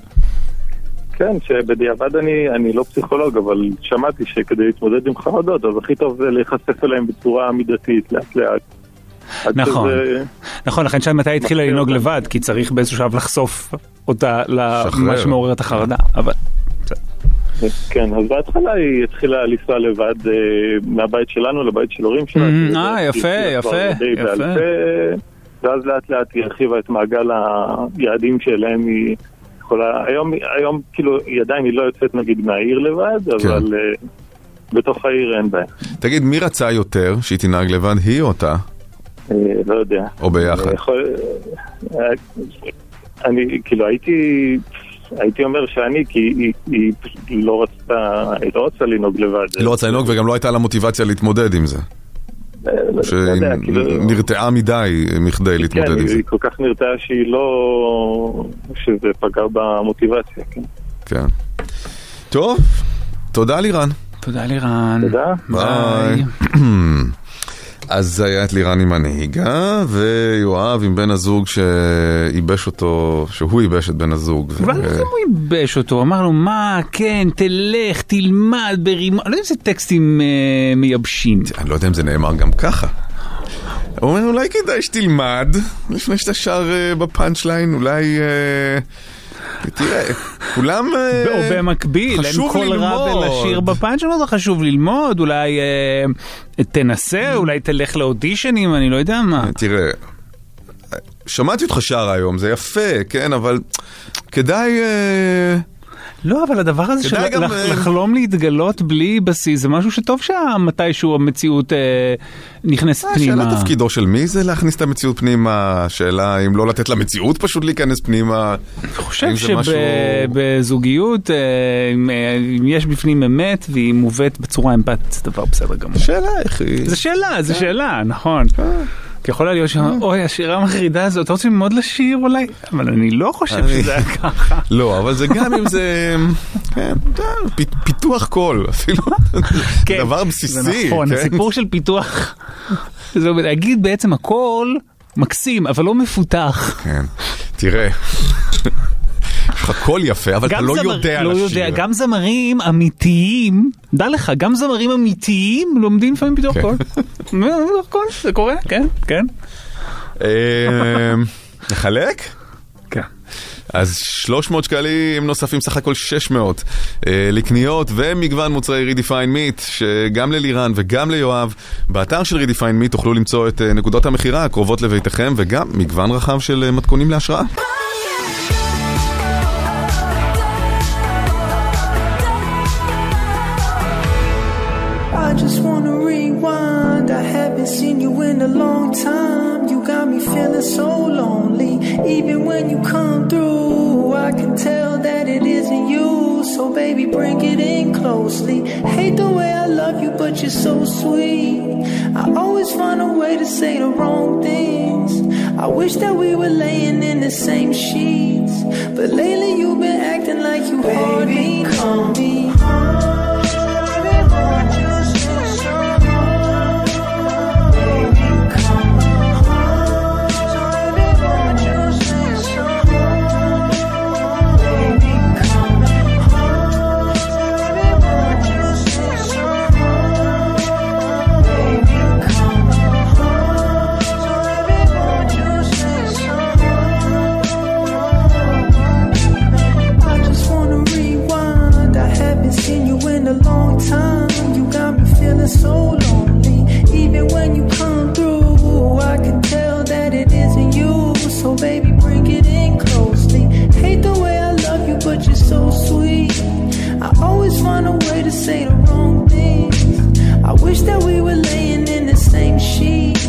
כן, שבדיעבד אני לא פסיכולוג, אבל שמעתי שכדי להתמודד עם חרדות, אז הכי טוב זה להיחשף אליהם בצורה מידתית, לאט-לאט. נכון, נכון, לכן שם מתי התחילה לנהוג לבד, כי צריך באיזשהו שעה לחשוף אותה למה שמעורר את החרדה. כן, אז בהתחלה היא התחילה לנסוע לבד מהבית שלנו לבית של הורים שלנו. אה, יפה, יפה, יפה. ואז לאט לאט היא הרחיבה את מעגל היעדים שאליהם היא יכולה, היום כאילו היא עדיין היא לא יוצאת נגיד מהעיר לבד, אבל בתוך העיר אין בעיה. תגיד, מי רצה יותר שהיא תנהג לבד, היא או אותה? לא יודע. או ביחד. אני, כאילו, הייתי... הייתי אומר שאני, כי היא, היא, היא לא רצתה, היא לא רצה לנהוג לבד. היא לא רצה לנהוג וגם לא הייתה לה מוטיבציה להתמודד עם זה. שהיא נרתעה מדי מכדי להתמודד עם זה. היא כל כך נרתעה שהיא לא... שזה פגע במוטיבציה, כן. כן. טוב, תודה לירן. תודה לירן. תודה. ביי. אז היה את לירן עם הנהיגה, ויואב עם בן הזוג שאיבש אותו, שהוא איבש את בן הזוג. אבל ו... למה הוא איבש אותו? אמר לו, מה, כן, תלך, תלמד ברימה. אני לא יודע אם זה טקסטים אה, מייבשים. אני לא יודע אם זה נאמר גם ככה. הוא אומר, אולי כדאי שתלמד, לפני שאתה שר אה, בפאנץ' ליין, אולי... אה... תראה, כולם במקביל, אין כל רב אל השיר בפאנץ' שלו, זה חשוב ללמוד, אולי תנסה, אולי תלך לאודישנים, אני לא יודע מה. תראה, שמעתי אותך שר היום, זה יפה, כן, אבל כדאי... לא, אבל הדבר הזה של לחלום להתגלות בלי בסיס, זה משהו שטוב שמתישהו המציאות נכנסת פנימה. השאלה תפקידו של מי זה להכניס את המציאות פנימה, השאלה אם לא לתת למציאות פשוט להיכנס פנימה. אני חושב שבזוגיות, אם יש בפנים אמת והיא מובאת בצורה אמפתית, זה דבר בסדר גמור. שאלה איך היא? זה שאלה, זה שאלה, נכון. כי יכולה להיות שם, אוי, השירה המחרידה הזאת, אתה רוצה ללמוד לשיר אולי? אבל אני לא חושב שזה היה ככה. לא, אבל זה גם אם זה פיתוח קול, אפילו דבר בסיסי. זה נכון, הסיפור של פיתוח, זה להגיד בעצם הכל מקסים, אבל לא מפותח. כן, תראה. הכל יפה, אבל אתה לא יודע על השיר. גם זמרים אמיתיים, דע לך, גם זמרים אמיתיים לומדים לפעמים פתאום קול. קול, זה קורה, כן, כן. נחלק? כן. אז שלוש מאות שקלים נוספים, סך הכל שש מאות לקניות ומגוון מוצרי Redefine Meat, שגם ללירן וגם ליואב. באתר של Redefine Meat תוכלו למצוא את נקודות המחירה הקרובות לביתכם, וגם מגוון רחב של מתכונים להשראה. Seen you in a long time, you got me feeling so lonely, even when you come through I can tell that it isn't you, so baby bring it in closely, hate the way I love you but you're so sweet, I always find a way to say the wrong things, I wish that we were laying in the same sheets, but lately you've been acting like you hardly call me home. So lonely, even when you come through I can tell that it isn't you, so baby bring it in closely, hate the way I love you but you're so sweet, I always find a way to say the wrong things, I wish that we were laying in the same sheets,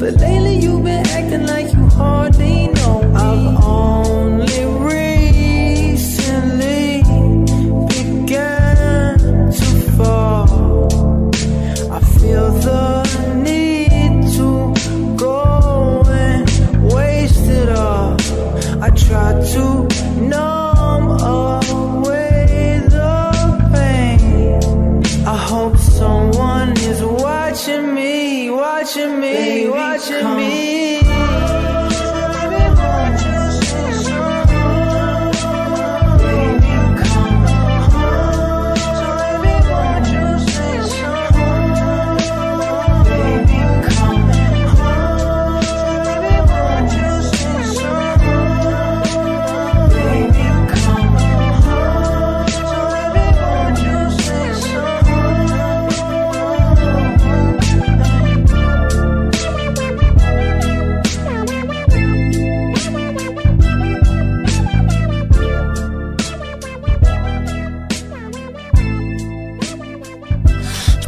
but lately you've been acting like you hardly know me. I've only recently began to fall, feel the need to go and waste it all, I try to numb away the pain, I hope someone is watching me, watching me, baby, watching come. me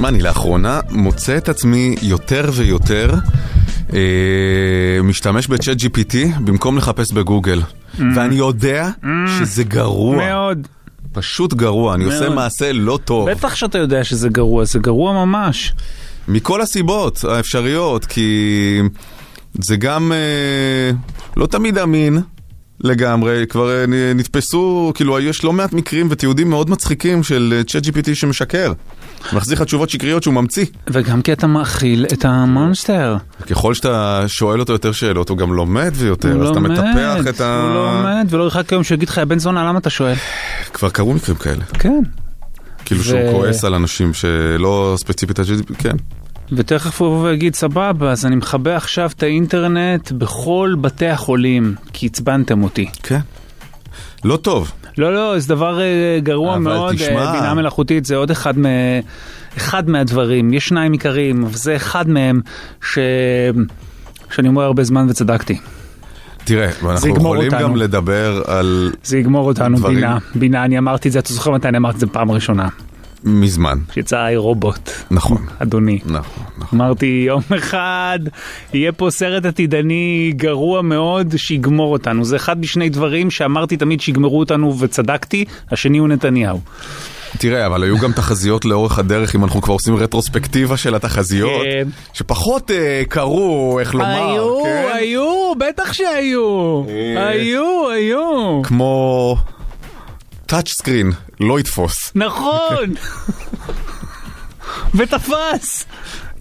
אני לאחרונה מוצא את עצמי יותר ויותר משתמש ב-ChatGPT במקום לחפש בגוגל, ואני יודע שזה גרוע מאוד, פשוט גרוע, אני עושה מעשה לא טוב. בטח שאתה יודע שזה גרוע, זה גרוע ממש. מכל הסיבות האפשריות, כי זה גם לא תמיד אמין לגמרי, כבר נתפסו, כאילו יש לא מעט מקרים ותיעודים מאוד מצחיקים של ChatGPT שמשקר. מחזיק התשובות שקריות שהוא ממציא. וגם כי אתה מאכיל את המונסטר. ככל שאתה שואל אותו יותר שאלות, הוא גם לומד ויותר, אז אתה מטפח את ה... הוא לומד, ולא ירחק היום שיגיד לך, בן זונה, למה אתה שואל? כבר קרו מקרים כאלה. כן. כאילו שהוא כועס על אנשים שלא ספציפית, כן. ותכף הוא ויגיד, סבבה, אז אני מכבה עכשיו את האינטרנט בכל בתי החולים, כי הצבנתם אותי. כן. לא טוב. לא, לא, זה דבר גרוע מאוד, בינה מלאכותית, זה עוד אחד, מה, אחד מהדברים, יש שניים עיקריים, וזה אחד מהם ש... שאני אומר הרבה זמן וצדקתי. תראה, אנחנו יכולים אותנו. גם לדבר על... זה יגמור אותנו, דברים... בינה, בינה, אני אמרתי את זה, אתה זוכר מתי אני אמרתי את זה פעם ראשונה. מזמן. שיצא רובוט. נכון. אדוני. נכון, נכון. אמרתי, יום אחד יהיה פה סרט עתידני גרוע מאוד שיגמור אותנו. זה אחד משני דברים שאמרתי תמיד שיגמרו אותנו וצדקתי, השני הוא נתניהו. תראה, אבל היו גם תחזיות לאורך הדרך, אם אנחנו כבר עושים רטרוספקטיבה של התחזיות, שפחות קרו, איך לומר. היו, היו, בטח שהיו. היו, היו. כמו... טאץ' סקרין, לא יתפוס. נכון! ותפס!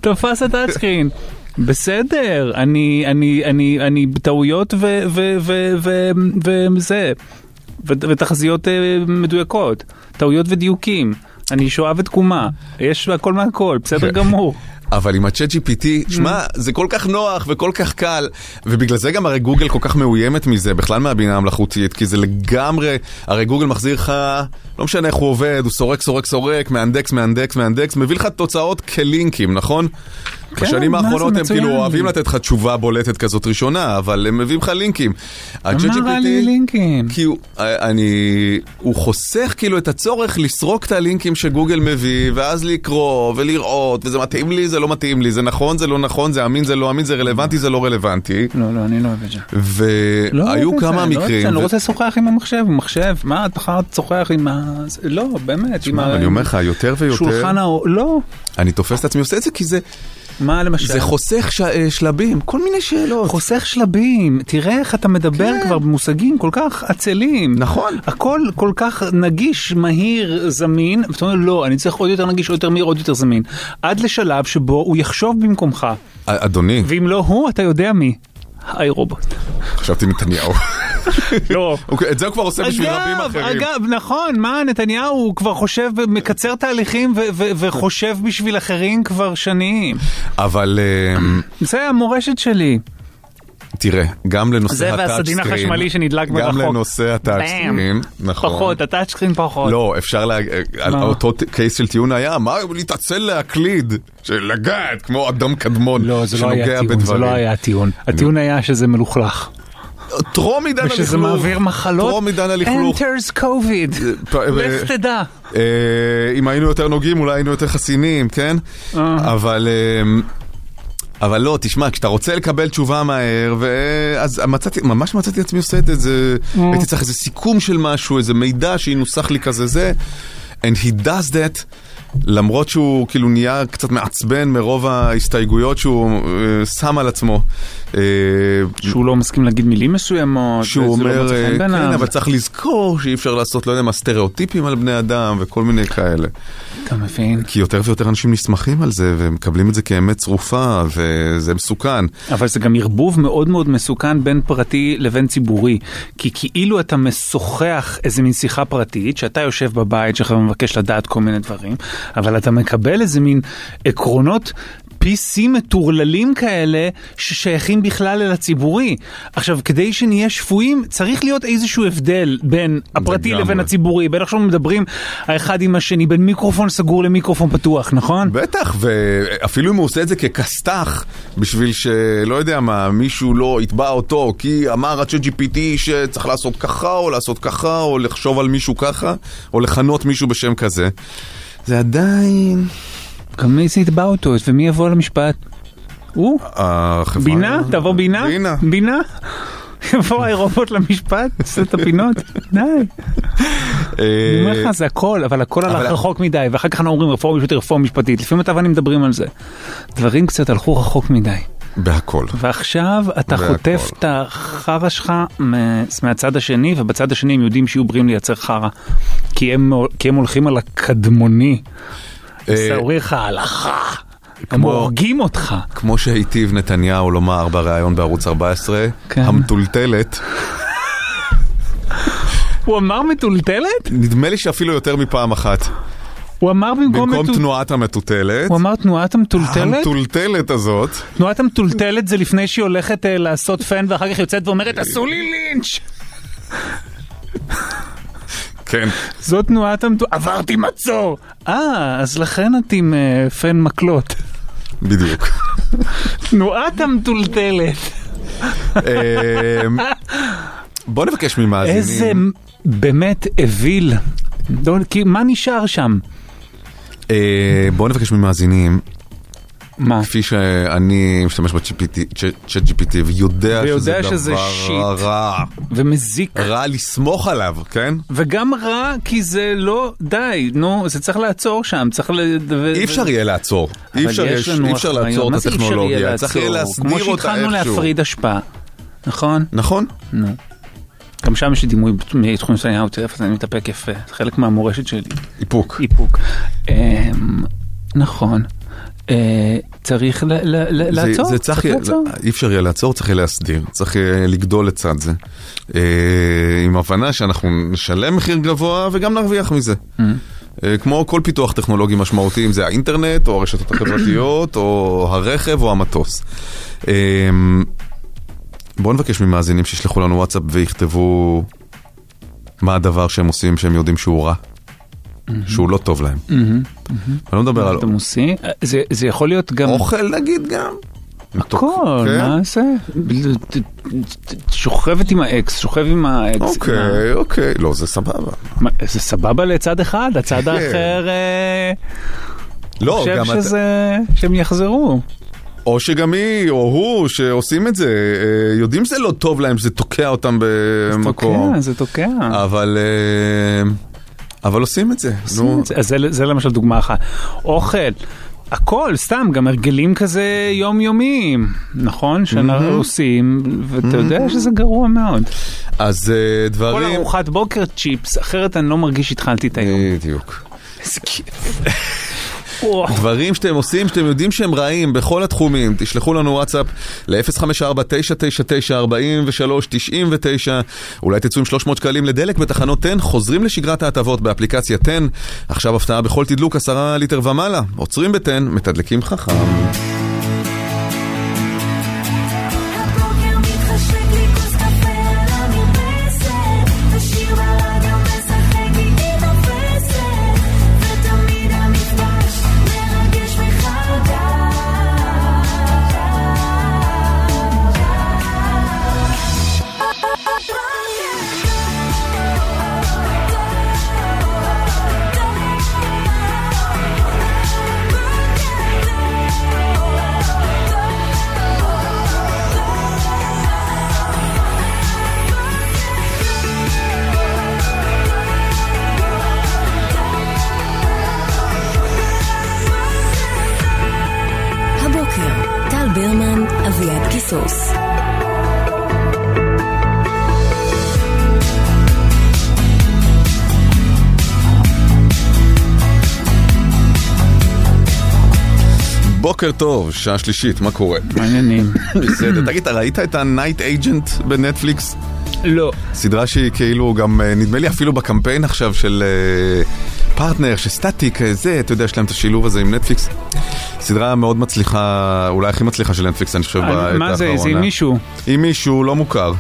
תפס את הטאץ' סקרין. בסדר, אני, אני, אני, אני בטעויות ו, ו, ו, ו, ו, וזה, ו, ותחזיות מדויקות, טעויות ודיוקים, אני שואב ותקומה, יש הכל מהכל, בסדר גמור. אבל עם ה-ChatGPT, שמע, זה כל כך נוח וכל כך קל, ובגלל זה גם הרי גוגל כל כך מאוימת מזה, בכלל מהבינה המלאכותית, כי זה לגמרי, הרי גוגל מחזיר לך, לא משנה איך הוא עובד, הוא סורק, סורק, סורק, מאנדקס, מאנדקס, מאנדקס, מביא לך תוצאות כלינקים, נכון? בשנים האחרונות הם כאילו אוהבים לתת לך תשובה בולטת כזאת ראשונה, אבל הם מביאים לך לינקים. אמרה לי לינקים. כי הוא חוסך כאילו את הצורך לסרוק את הלינקים שגוגל מביא, ואז לקרוא ולראות, וזה מתאים לי, זה לא מתאים לי, זה נכון, זה לא נכון, זה אמין, זה לא אמין, זה רלוונטי, זה לא רלוונטי. לא, לא, אני לא אוהב את זה. והיו כמה מקרים. אני לא רוצה לשוחח עם המחשב, מחשב, מה, אתה אחר צוחח עם ה... לא, באמת. שמה, אני אומר לך, יותר ויותר. שולחן ה... לא. אני תופס את עצמי, עושה את זה כי זה... מה למשל? זה חוסך ש... שלבים, כל מיני שאלות. חוסך שלבים, תראה איך אתה מדבר כן. כבר במושגים כל כך עצלים. נכון. הכל כל כך נגיש, מהיר, זמין, ואתה אומר, לא, אני צריך עוד יותר נגיש, עוד יותר מהיר, עוד יותר זמין. עד לשלב שבו הוא יחשוב במקומך. אדוני. ואם לא הוא, אתה יודע מי. היי רובוט. חשבתי נתניהו. לא. את זה הוא כבר עושה בשביל רבים אחרים. אגב, נכון, מה, נתניהו הוא כבר חושב, מקצר תהליכים וחושב בשביל אחרים כבר שנים. אבל... זה המורשת שלי. תראה, גם לנושא הטאצ' סקרין. זה והסדין החשמלי שנדלק ברחוק. גם לנושא הטאצ' סקרין, נכון. פחות, הטאצ' סקרין פחות. לא, אפשר לה... אותו קייס של טיעון היה, מה, להתעצל להקליד, שלגעת, כמו אדם קדמון. לא, זה לא היה טיעון, זה לא היה טיעון. הטיעון היה שזה מלוכלך. טרום עידן הלכלוך. ושזה מעביר מחלות. טרום עידן הלכלוך. Enters COVID. לך תדע. אם היינו יותר נוגעים, אולי היינו יותר חסינים, כן? אבל... אבל לא, תשמע, כשאתה רוצה לקבל תשובה מהר, אז מצאתי, ממש מצאתי עצמי עושה את זה, הייתי צריך איזה סיכום של משהו, איזה מידע שינוסח לי כזה זה, and he does that, למרות שהוא כאילו נהיה קצת מעצבן מרוב ההסתייגויות שהוא שם על עצמו. שהוא לא מסכים להגיד מילים מסוימות. שהוא אומר, כן, אבל צריך לזכור שאי אפשר לעשות, לא יודע מה, סטריאוטיפים על בני אדם וכל מיני כאלה. אתה מבין. כי יותר ויותר אנשים נסמכים על זה ומקבלים את זה כאמת צרופה וזה מסוכן. אבל זה גם ערבוב מאוד מאוד מסוכן בין פרטי לבין ציבורי. כי כאילו אתה משוחח איזה מין שיחה פרטית, שאתה יושב בבית שלך ומבקש לדעת כל מיני דברים, אבל אתה מקבל איזה מין עקרונות פי סי מטורללים כאלה ששייכים בכלל אל הציבורי. עכשיו, כדי שנהיה שפויים, צריך להיות איזשהו הבדל בין הפרטי לבין הציבורי. בין עכשיו מדברים האחד עם השני, בין מיקרופון סגור למיקרופון פתוח, נכון? בטח, ואפילו אם הוא עושה את זה כקסטח, בשביל שלא יודע מה, מישהו לא יתבע אותו, כי אמר ה-צ'אט ג'י פי טי שצריך לעשות ככה, או לעשות ככה, או לחשוב על מישהו ככה, או לכנות מישהו בשם כזה. זה עדיין... גם מי זה יתבע אותו, ומי יבוא למשפט? הוא? בינה? תבוא בינה? בינה. בינה? יבוא האירופות למשפט? עושה את הפינות? די. אני אומר לך, זה הכל, אבל הכל הלך רחוק מדי, ואחר כך אנחנו אומרים רפורמה פשוט רפורמה משפטית. לפעמים אתה ואני מדברים על זה. דברים קצת הלכו רחוק מדי. בהכל. ועכשיו אתה חוטף את החרה שלך מהצד השני, ובצד השני הם יודעים שיהיו בריאים לייצר חרה. כי הם הולכים על הקדמוני. סעוריך הלכה. הם הורגים אותך. כמו שהיטיב נתניהו לומר בריאיון בערוץ ארבע עשרה, המטולטלת. הוא אמר מטולטלת? נדמה לי שאפילו יותר מפעם אחת. הוא אמר במקום... במקום תנועת המטוטלת. הוא אמר תנועת המטולטלת? המטולטלת הזאת. תנועת המטולטלת זה לפני שהיא הולכת לעשות פן, ואחר כך יוצאת ואומרת, עשו לי לינץ'. כן. זו תנועת המטולטלת. עברתי מצור. אה, אז לכן את עם פן מקלות. בדיוק. תנועת המטולטלת. בוא נבקש ממאזינים. איזה באמת אביל... כי מה נשאר שם? בואו נבקש ממאזינים, כפי שאני משתמש בצ'אט ג'י פי טי ויודע שזה דבר רע ומזיק, רע לסמוך עליו, וגם רע כי זה לא די, זה צריך לעצור שם, אי אפשר יהיה לעצור, אי אפשר לעצור את הטכנולוגיה, כמו שהתחלנו להפריד השפעה, נכון? נכון? נו גם שם יש לי דימוי מתחום מסוים, אני מתאפק יפה, זה חלק מהמורשת שלי. איפוק. איפוק. נכון. צריך לעצור? אי אפשר יהיה לעצור, צריך יהיה להסדיר. צריך יהיה לגדול לצד זה. עם הבנה שאנחנו נשלם מחיר גבוה וגם נרוויח מזה. כמו כל פיתוח טכנולוגי משמעותי, אם זה האינטרנט או הרשתות החברתיות או הרכב או המטוס. בואו נבקש ממאזינים שישלחו לנו וואטסאפ ויכתבו מה הדבר שהם עושים שהם יודעים שהוא רע, שהוא לא טוב להם. אני לא מדבר על... זה יכול להיות גם... אוכל נגיד גם. הכל, מה זה? שוכבת עם האקס, שוכב עם האקס. אוקיי, אוקיי. לא, זה סבבה. זה סבבה לצד אחד, הצד האחר... לא, גם... אני חושב שהם יחזרו. או שגם היא, או הוא, שעושים את זה, יודעים שזה לא טוב להם, שזה תוקע אותם במקום. זה תוקע, זה תוקע. אבל, אבל עושים את זה. עושים נו. את זה. אז זה, זה למשל דוגמה אחת. אוכל, הכל, סתם, גם הרגלים כזה יומיומיים, נכון? שאנחנו mm-hmm. עושים, ואתה mm-hmm. יודע שזה גרוע מאוד. אז דברים... כל ארוחת בוקר צ'יפס, אחרת אני לא מרגיש שהתחלתי את היום. בדיוק. איזה כיף. דברים שאתם עושים, שאתם יודעים שהם רעים בכל התחומים, תשלחו לנו וואטסאפ ל-אפס חמש ארבע תשע תשע תשע ארבע שלוש תשע תשע. אולי תצאו עם שלוש מאות שקלים לדלק בתחנות תן, חוזרים לשגרת ההטבות באפליקציה תן. עכשיו הפתעה בכל תדלוק עשרה ליטר ומעלה, עוצרים בתן, מתדלקים חכם. בוקר טוב, שעה שלישית, מה קורה? מעניינים. בסדר, תגיד, אתה ראית את ה-Night Agent בנטפליקס? לא. סדרה שהיא כאילו גם, נדמה לי אפילו בקמפיין עכשיו של פרטנר, שסטטיק, זה, אתה יודע, שלהם את השילוב הזה עם נטפליקס. סדרה מאוד מצליחה, אולי הכי מצליחה של נטפליקס, אני חושב, בעת האחרונה. מה זה, זה עם מישהו? עם מישהו, לא מוכר.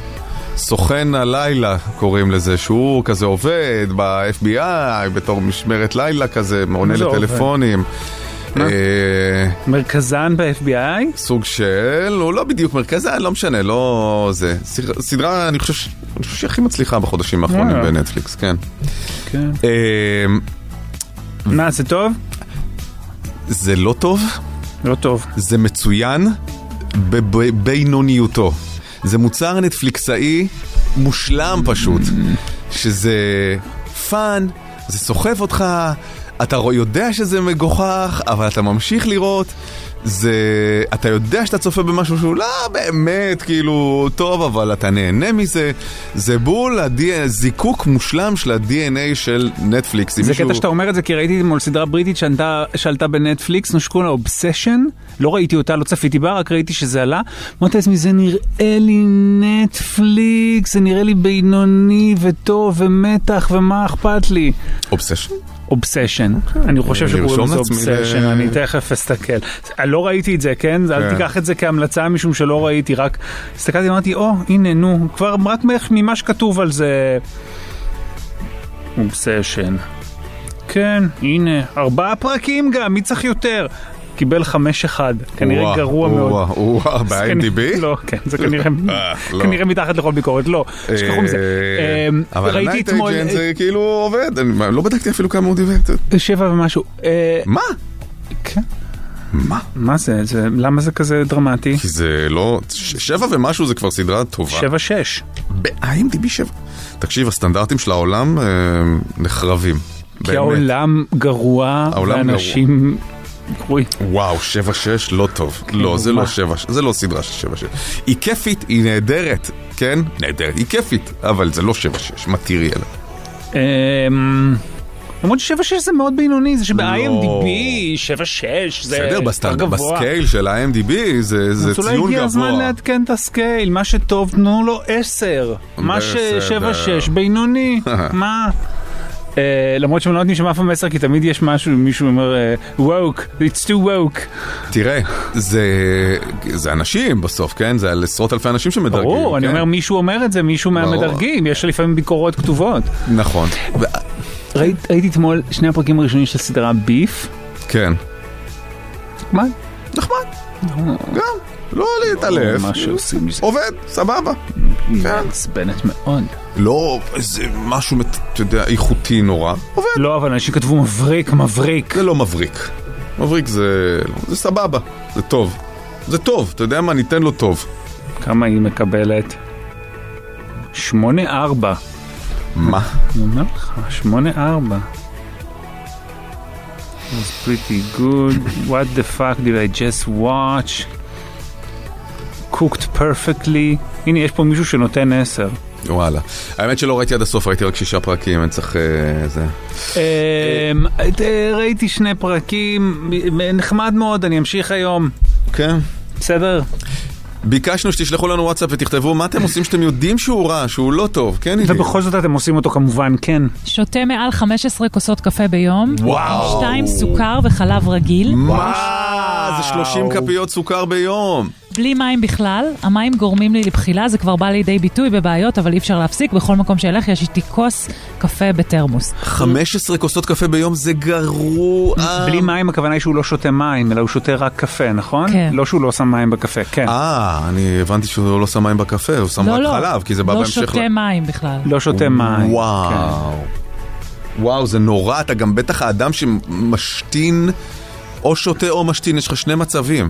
סוכן הלילה קוראים לזה, שהוא כזה עובד ב-אף בי איי, בתור משמרת לילה כזה, מעונה לטלפונים. מרכזן ב-אף בי איי? סוג של, הוא לא בדיוק מרכזן, לא משנה, לא זה. סדרה, אני חושב שהיא הכי מצליחה בחודשים האחרונים בנטפליקס, כן. מה, זה טוב? זה לא טוב. לא טוב. זה מצוין. בבינוניותו. זה מוצר נטפליקסאי מושלם פשוט, שזה פאן, זה סוחף אותך, אתה יודע שזה מגוחך, אבל אתה ממשיך לראות, זה, אתה יודע שאתה צופה במשהו שהוא לא באמת כאילו טוב, אבל אתה נהנה מזה. זה בול זיקוק מושלם של ה-די אן איי של נטפליקס. זה מישהו... קטע שאתה אומר את זה, כי ראיתי מול סדרה בריטית שעלתה, שעלתה בנטפליקס, נושקו לה אובסשן, לא ראיתי אותה, לא צפיתי בה, רק ראיתי שזה עלה, אמרתי לעצמי, זה נראה לי נטפליקס, זה נראה לי בינוני וטוב ומתח, ומה אכפת לי? אובסשן? אובסשן. אני חושב שקוראים לזה אובסשן, אני תכף אסתכל. לא ראיתי את זה, כן? אל תיקח את זה כהמלצה משום שלא ראיתי, רק הסתכלתי, אמרתי, או, הנה, נו, כבר רק ממה שכתוב על זה. אובסשן. כן, הנה, ארבעה פרקים גם, מי צריך יותר? קיבל חמש אחד, כנראה גרוע מאוד. וואה, ב-איי אם די בי? לא, כן, זה כנראה מתחת לכל ביקורת, לא, שכחו מזה. אבל הנייט אייג'נט זה כאילו עובד, לא בדקתי אפילו כמה הוא דיבט. שבע ומשהו. מה? כן. מה? מה זה? למה זה כזה דרמטי? כי זה לא... שבע ומשהו זה כבר סדרה טובה. שבע שש. ב-איי אם די בי שבע. תקשיב, הסטנדרטים של העולם נחרבים. כי העולם גרוע, ואנשים... וואו, שבע שש לא טוב. לא, זה לא שבע, זה לא סדרה של שבע שש. היא כיפית, היא נהדרת, כן? נהדרת, היא כיפית, אבל זה לא שבע שש, מטיריאל. למרות ששבע שש זה מאוד בינוני, זה שב-איי אם די בי, שבע שש, זה... בסדר, בסטנדרט, בסקייל של איי אם די בי, זה ציון גבוה. אולי הגיע הזמן לעדכן את הסקייל, מה שטוב, תנו לו עשר. מה ששבע שש, בינוני, מה... למרות שמלא נותנים שם אף המסר, כי תמיד יש משהו, מישהו אומר, woke, it's too woke. תראה, זה אנשים בסוף, כן? זה עשרות אלפי אנשים שמדרגים. ברור, אני אומר, מישהו אומר את זה, מישהו מהמדרגים, יש לפעמים ביקורות כתובות. נכון. ראיתי אתמול שני הפרקים הראשונים של סדרה ביף. כן. נחמד? נחמד. גם, לא להתעלף. עובד, סבבה. מעצבנת מאוד. לא, איזה משהו, אתה יודע, איכותי נורא. עובד. לא, אבל אנשים כתבו מבריק, מבריק. זה לא מבריק. מבריק זה... זה סבבה. זה טוב. זה טוב, אתה יודע מה? ניתן לו טוב. כמה היא מקבלת? שמונה ארבע. מה? אני אומר לך, שמונה ארבע. It was pretty good. What the fuck did I just watch? Cooked perfectly. הנה, יש פה מישהו שנותן עשר. וואלה. האמת שלא ראיתי עד הסוף, ראיתי רק שישה פרקים, אני צריך... ראיתי שני פרקים, נחמד מאוד, אני אמשיך היום. כן. בסדר? ביקשנו שתשלחו לנו וואטסאפ ותכתבו מה אתם עושים שאתם יודעים שהוא רע, שהוא לא טוב. ובכל זאת אתם עושים אותו כמובן, כן. שותה מעל חמש עשרה כוסות קפה ביום, שתיים סוכר וחלב רגיל. מה? זה שלושים כפיות סוכר ביום. בלי מים בכלל, המים גורמים לי לבחילה, זה כבר בא לידי ביטוי בבעיות, אבל אי אפשר להפסיק, בכל מקום שאלך יש איתי כוס קפה בתרמוס. חמש עשרה כוסות קפה ביום זה גרוע. בלי מים הכוונה היא שהוא לא שותה מים, אלא הוא שותה רק קפה, נכון? כן. לא שהוא לא שם מים בקפה, כן. אה, אני הבנתי שהוא לא שם מים בקפה, הוא שם לא, רק לא. חלב, כי זה בא לא בהמשך... לא שותה לה... מים בכלל. לא שותה מים. וואו. כן. וואו, זה נורא, אתה גם בטח האדם שמשתין... או שותה או משתין, יש לך שני מצבים.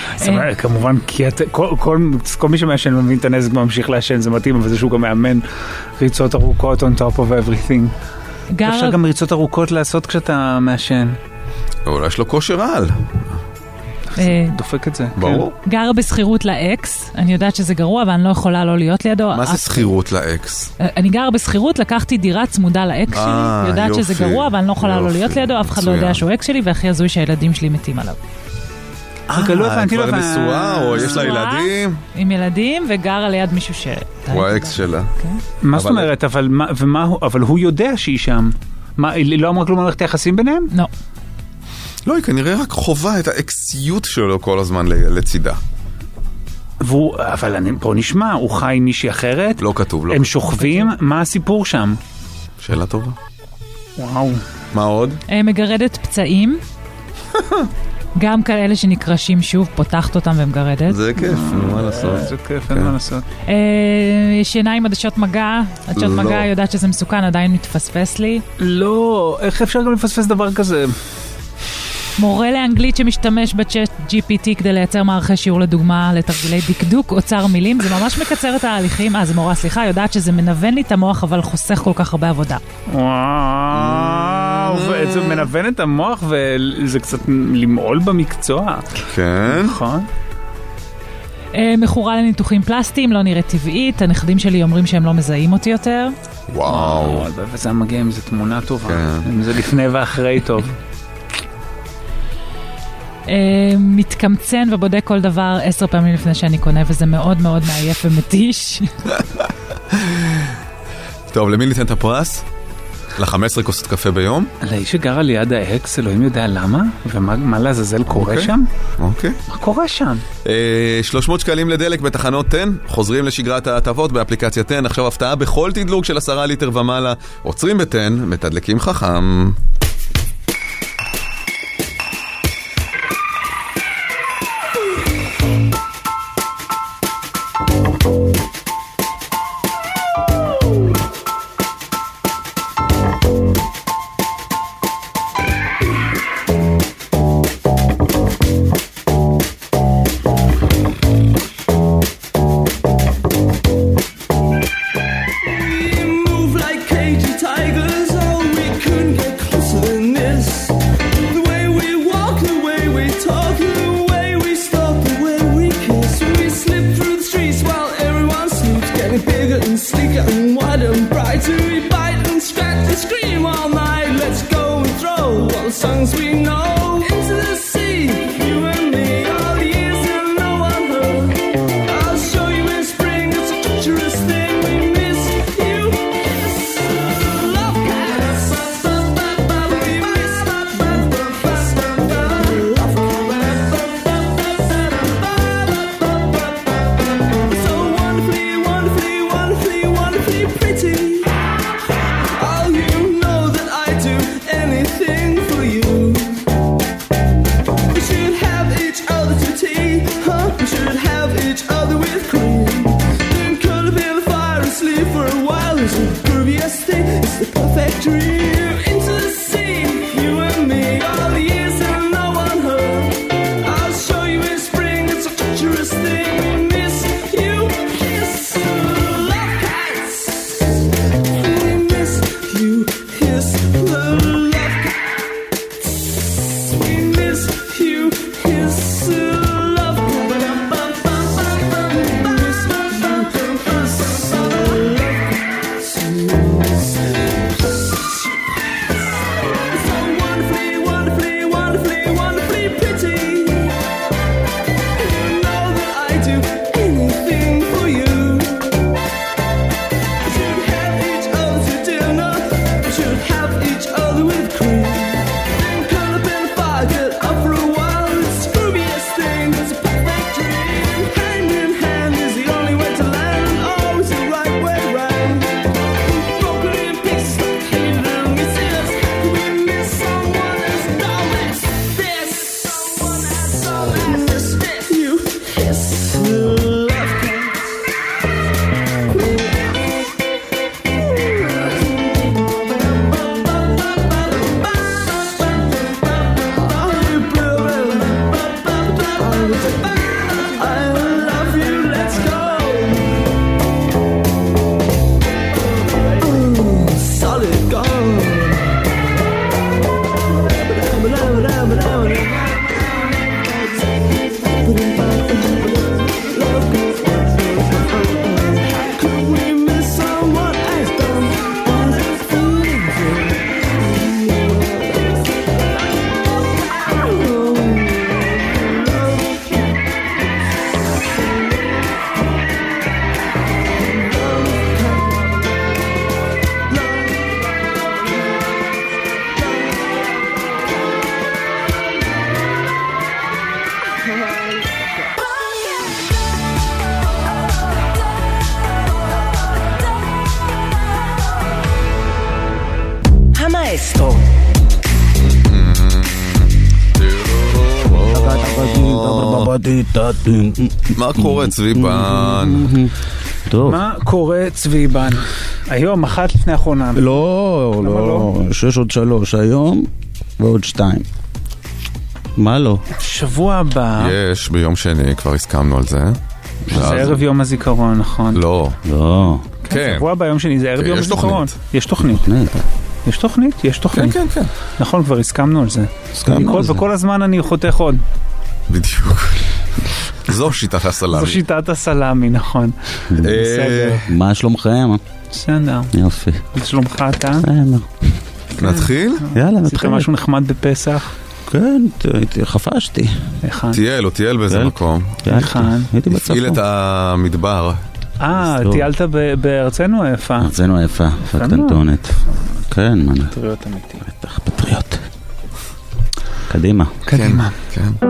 כמובן, כי כל מי שמאשן מבין את הנזק ממשיך לאשן, זה מתאים, אבל זה שהוא גם מאמן ריצות ארוכות on top of everything. אפשר גם ריצות ארוכות לעשות כשאתה מאשן. אולי יש לו כושר על. דופק את זה. ברור. גר בסחירות לאקס, אני יודעת שזה גרוע, אבל אני לא יכולה לא להיות לידו. מה זה סחירות לאקס? אני גר בסחירות, לקחתי דירה צמודה לאקס שלי, יודעת שזה גרוע, אבל אני לא יכולה לא להיות לידו, אף אחד לא יודע שהוא אקס שלי, והכי הזוי שהילדים שלי מתים עליו. אה, כבר נשואה, או יש לה ילדים. עם ילדים, וגרה ליד מישהו ש... הוא האקס שלה. מה זאת אומרת, אבל הוא יודע שהיא שם. לא אמרה כלום על איך תיחסים ביניהם? לא. לא, היא כנראה רק חובה את האקסיות שלו כל הזמן לצידה. אבל פה נשמע, הוא חי עם מישהי אחרת. לא כתוב, לא. הם שוכבים, מה הסיפור שם? שאלה טובה. וואו. מה עוד? מגרדת פצעים. גם כאלה שנקרשים שוב, פותחת אותם ומגרדת. זה כיף, מה לעשות. זה כיף, מה לעשות. שיניים עדשות מגע, עדשות מגע, יודעת שזה מסוכן, עדיין מתפספס לי. לא, איך אפשר גם לפספס דבר כזה? מורה לאנגלית שמשתמש בצ'אט ג'י פי טי כדי לייצר מערכי שיעור לדוגמה לתרגילי דקדוק, אוצר מילים, זה ממש מקצר את ההליכים. אז מורה, סליחה, יודעת שזה מנוון לי את המוח, אבל חוסך כל כך הרבה עבודה. וואו, זה מנוון את המוח וזה קצת למעול במקצוע. כן. נכון. מכורה לניתוחים פלסטיים, לא נראית טבעית, הנכדים שלי אומרים שהם לא מזהים אותי יותר. וואו. וזה מגיע עם זה תמונה טובה, עם זה לפני ואחרי טוב. מתקמצן ובודק כל דבר עשר פעמים לפני שאני קונה, וזה מאוד מאוד מעייף ומתיש. טוב, למי ניתן את הפרס? ל-חמש עשרה כוסות קפה ביום? לאיש שגרה ליד האקס, אלוהים יודע למה? ומה לעזאזל קורה שם? אוקיי. מה קורה שם? שלוש מאות שקלים לדלק בתחנות תן, חוזרים לשגרת ההטבות באפליקציה תן, עכשיו הפתעה בכל תדלוק של עשרה ליטר ומעלה, עוצרים בתן, מתדלקים חכם. סטור. מה קורה צבי בן? מה קורה צבי בן? היום אחת לפני האחרונה. לא, לא, שש עוד שלוש היום ועוד שתיים. מה לא? שבוע הבא. יש, ביום שני כבר הסכמנו על זה. זה ערב יום הזיכרון, נכון? לא. לא. שבוע הבא יום שני זה ערב יום הזיכרון. יש תוכנית. יש תוכנית? יש תוכנית. כן, כן, כן. נכון, כבר הסכמנו על זה. הסכמנו על זה. וכל הזמן אני חותך עוד. בדיוק. זו שיטת הסלאמי. זו שיטת הסלאמי, נכון. בסדר. מה שלומך, אמא? בסדר. יופי. שלומך אתה? בסדר. נתחיל? יאללה, נתחיל. עשית משהו נחמד בפסח? כן, חפשתי. איכן? טייל, הוא טייל באיזה מקום. איכן? הייתי בצפון. הפעיל את המדבר. אה, טיילת בארצנו היפה. ארצנו היפה, בקטנטונת. כן, מנה. פטריות אמיתי. בטח, פטריות. קדימה. קדימה. כן.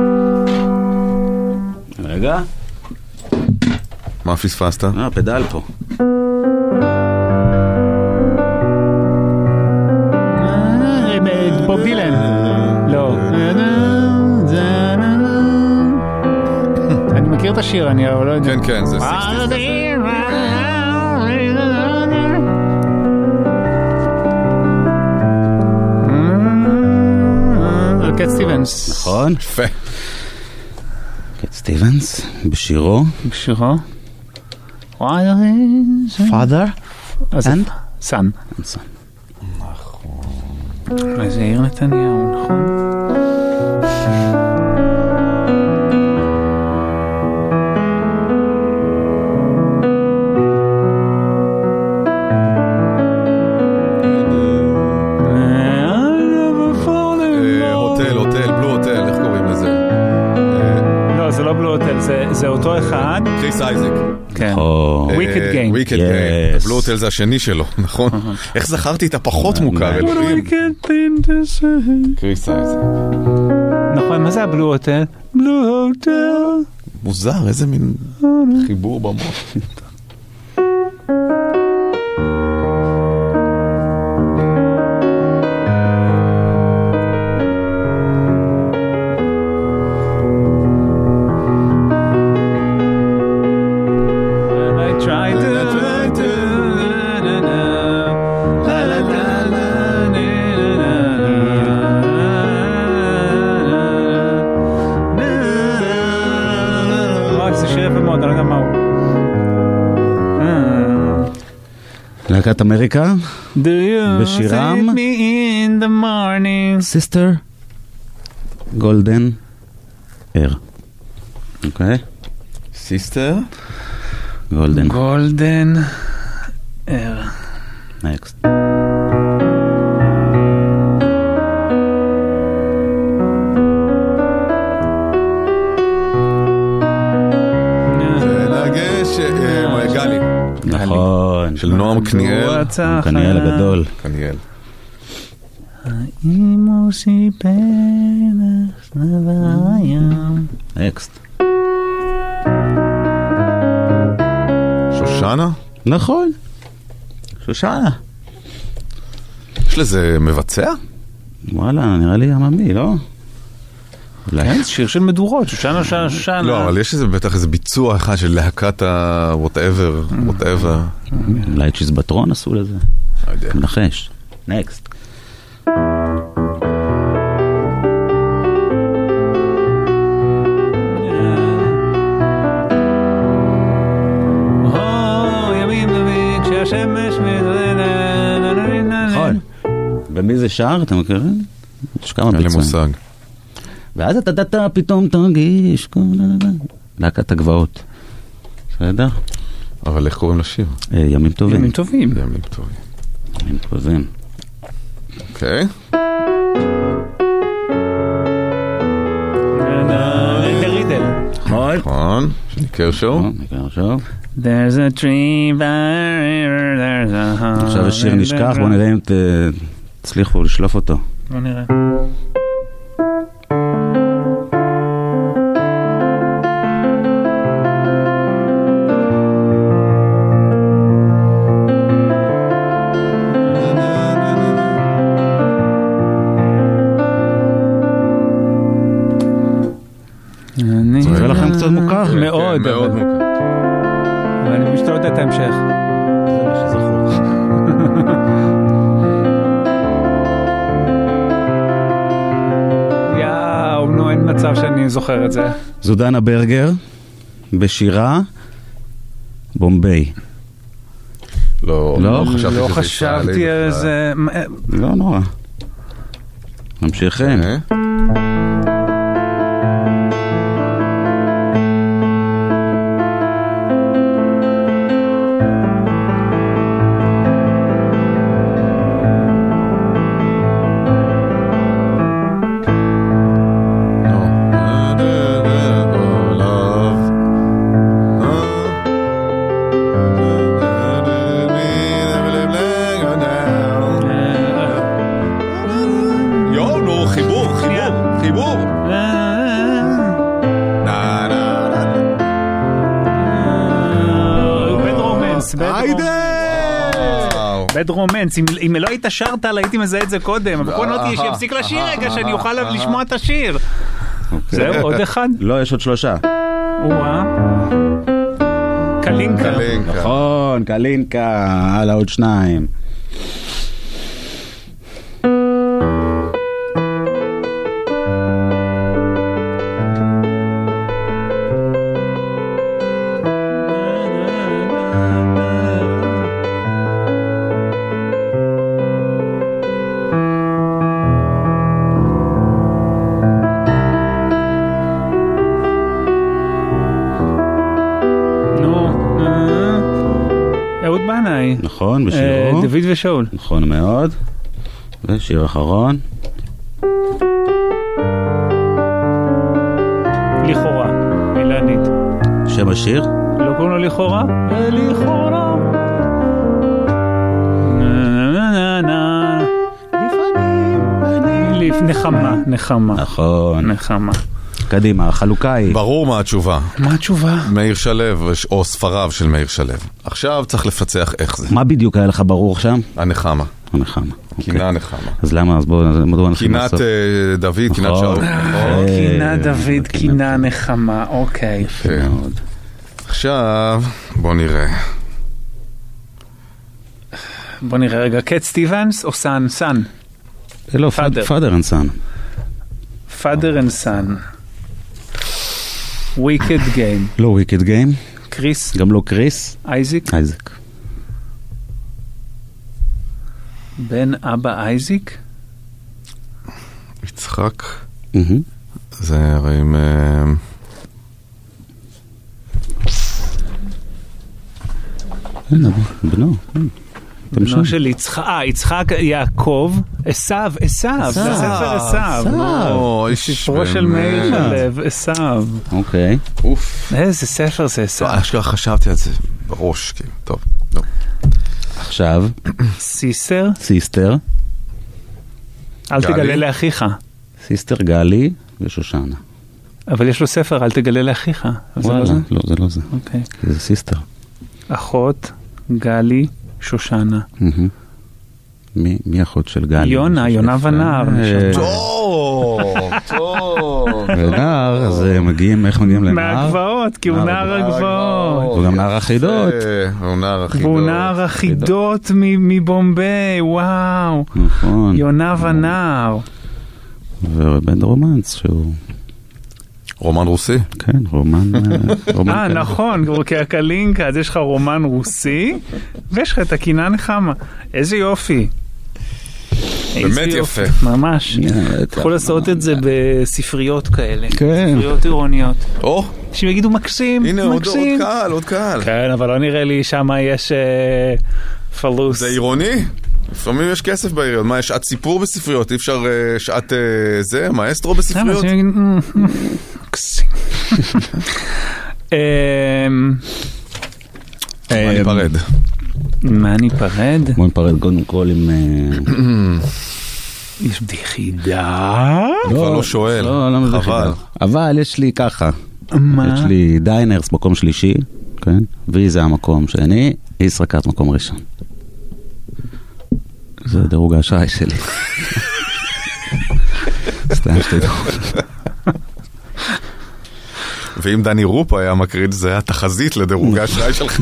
רגע. מה פספסת? אה, פדל פה. בוב דילן. לא. אני מכיר את השיר, אני לא יודע. כן, כן, זה סיקסטיז. קט סטיבנס. נכון. יפה. קט סטיבנס, בשירו. בשירו. Father and son. נכון. אולי זה עיר נתניהו, נכון? זה אותו אחד. קריס אייזק. כן. וויקד גיים. וויקד גיים. הבלו הוטל זה השני שלו, נכון? איך זכרתי את הפחות מוכר אלוהים? קריס אייזק. נכון, מה זה הבלו הוטל? בלו הוטל. מוזר, איזה מין חיבור במוח. להקת אמריקה בשירם סיסטר גולדן אר. אוקיי, סיסטר גולדן גולדן אר. נקסט. של נועם קניאל. קניאל הגדול. קניאל. אקסט. שושנה? נכון. שושנה. יש לזה מבצע? וואלה, נראה לי עממי, לא? כן, שיר של מדורות, שושנה, שושנה, שושנה. לא, אבל יש איזה בטח איזה ביצוע אחד של להקת ה-whatever, whatever. אולי את שיזבטרון עשו לזה. לא יודע. מנחש. נקסט. נכון. ומי זה שר, אתה מכיר? יש כמה ביצועים. אין לי מושג. ואז אתה דתה פתאום תרגיש להקת הגבעות. בסדר? אבל איך קוראים לשיר? ימים טובים. ימים טובים. ימים טובים. ימים טובים. אוקיי. לרידל. נכון. שניקר שוב. ניקר שוב. There's a tree barrier, there's a home. עכשיו השיר נשכח, בואו נראה אם תצליחו לשלוף אותו. בואו נראה. קצת מוכר? מאוד, מאוד מוכר. אבל אני משתעוד את ההמשך. זה מה שזכור. אין מצב שאני זוכר את זה. זו דנה ברגר בשירה בומביי. לא, לא חשבתי, לא חשבתי על זה. לא נורא, נמשיך. רומנס, אם לא היית שרת עליי הייתי מזהה את זה קודם, אבל פה נוטי שיפסיק לשיר רגע שאני אוכל לשמוע את השיר. זהו, עוד אחד? לא, יש עוד שלושה. קלינקה. נכון, קלינקה. הלאה, עוד שניים. נכון, בשירו. דוד ושאול. נכון מאוד. ושיר אחרון. לכאורה, אילנית. שם השיר? לא קוראים לו לכאורה? לכאורה. לפעמים. נחמה, נחמה. נכון. נחמה. קדימה, החלוקה היא... ברור מה התשובה. מה התשובה? מאיר שלב, או ספריו של מאיר שלב. עכשיו צריך לפצח איך זה. מה בדיוק היה לך ברור שם? הנחמה. הנחמה. קינה נחמה. אז למה? אז בואו... קינת דוד, קינת שאול. קינה דוד, קינה נחמה. אוקיי. עכשיו, בואו נראה. בואו נראה רגע. קט סטיבנס או סאן? סאן. לא, פאדר אנד סאן. פאדר אנד סאן. וויקד גיים. לא וויקד גיים. קריס. גם לא קריס. אייזיק. אייזיק. בן אבא אייזיק? יצחק. זה הרי עם... בנו. בנו של יצחק. אה, יצחק יעקב. עשיו, עשיו. לספר עשיו. ספרו של מאיר שלב, עשיו. אוקיי. אוף. איזה ספר זה עשיו. אשכרה חשבתי על זה בראש, כאילו. טוב. עכשיו. סיסטר. סיסטר. אל תגלה לאחיך. סיסטר גלי ושושנה. אבל יש לו ספר, אל תגלה לאחיך. וואלה, לא, זה לא זה. אוקיי. זה סיסטר. אחות, גלי, שושנה. אהה. מי, מי אחות של גלי? יונה, יונה ונער. טוב, טוב. ונער, אז מגיעים, איך מגיעים לנער? מהגבעות, כי הוא נער הגבעות. הוא גם נער אחידות. הוא נער אחידות. הוא נער אחידות מבומביי, וואו. נכון. יונה ונער. ובן רומנס שהוא... רומן רוסי? כן, רומן... אה, נכון, כהקלינקה, אז יש לך רומן רוסי, ויש לך את הקינה נחמה. איזה יופי. באמת יפה. ממש. יכול לעשות את זה בספריות כאלה. כן. ספריות עירוניות. או. שיגידו מקסים, מקסים. הנה, עוד קהל, עוד קהל. כן, אבל לא נראה לי שמה יש פלוס. זה עירוני? לפעמים יש כסף בעיריות, מה, יש שעת סיפור בספריות, אי אפשר שעת זה, מאסטרו בספריות? מה ניפרד? מה ניפרד? בוא ניפרד קודם כל עם... יש בדיחידה? כבר לא שואל, חבל. אבל יש לי ככה, יש לי דיינרס מקום שלישי, ויזה המקום שני, ישראקת מקום ראשון. זה דירוג האשראי שלי. סתם שתדעו. ואם דני רופ היה מקריד, זה היה תחזית לדירוג האשראי שלך.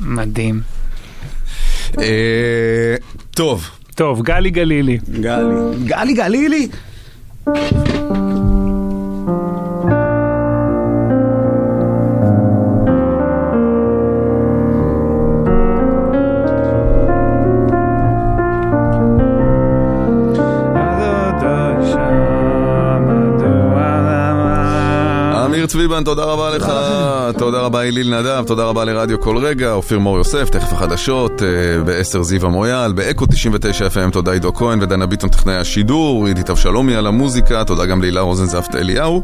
מדהים. טוב. טוב, גלי גלילי. גלי. גלי גלילי! צביבן, תודה רבה לך, תודה רבה איליל נדב, תודה רבה לרדיו כל רגע, אופיר מור יוסף, תכף החדשות, בעשר זיו המויאל, באקו תשעים ותשע אף אם, תודה עידו כהן ודנה ביטון טכנאי השידור, עידית אבשלומי על המוזיקה, תודה גם לילה רוזנזפט אליהו,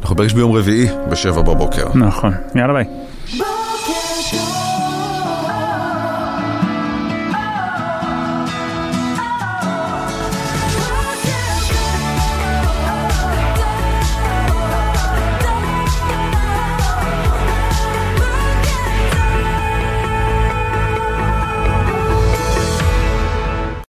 אנחנו ברגש ביום רביעי, בשבע בבוקר. נכון, יאללה ביי.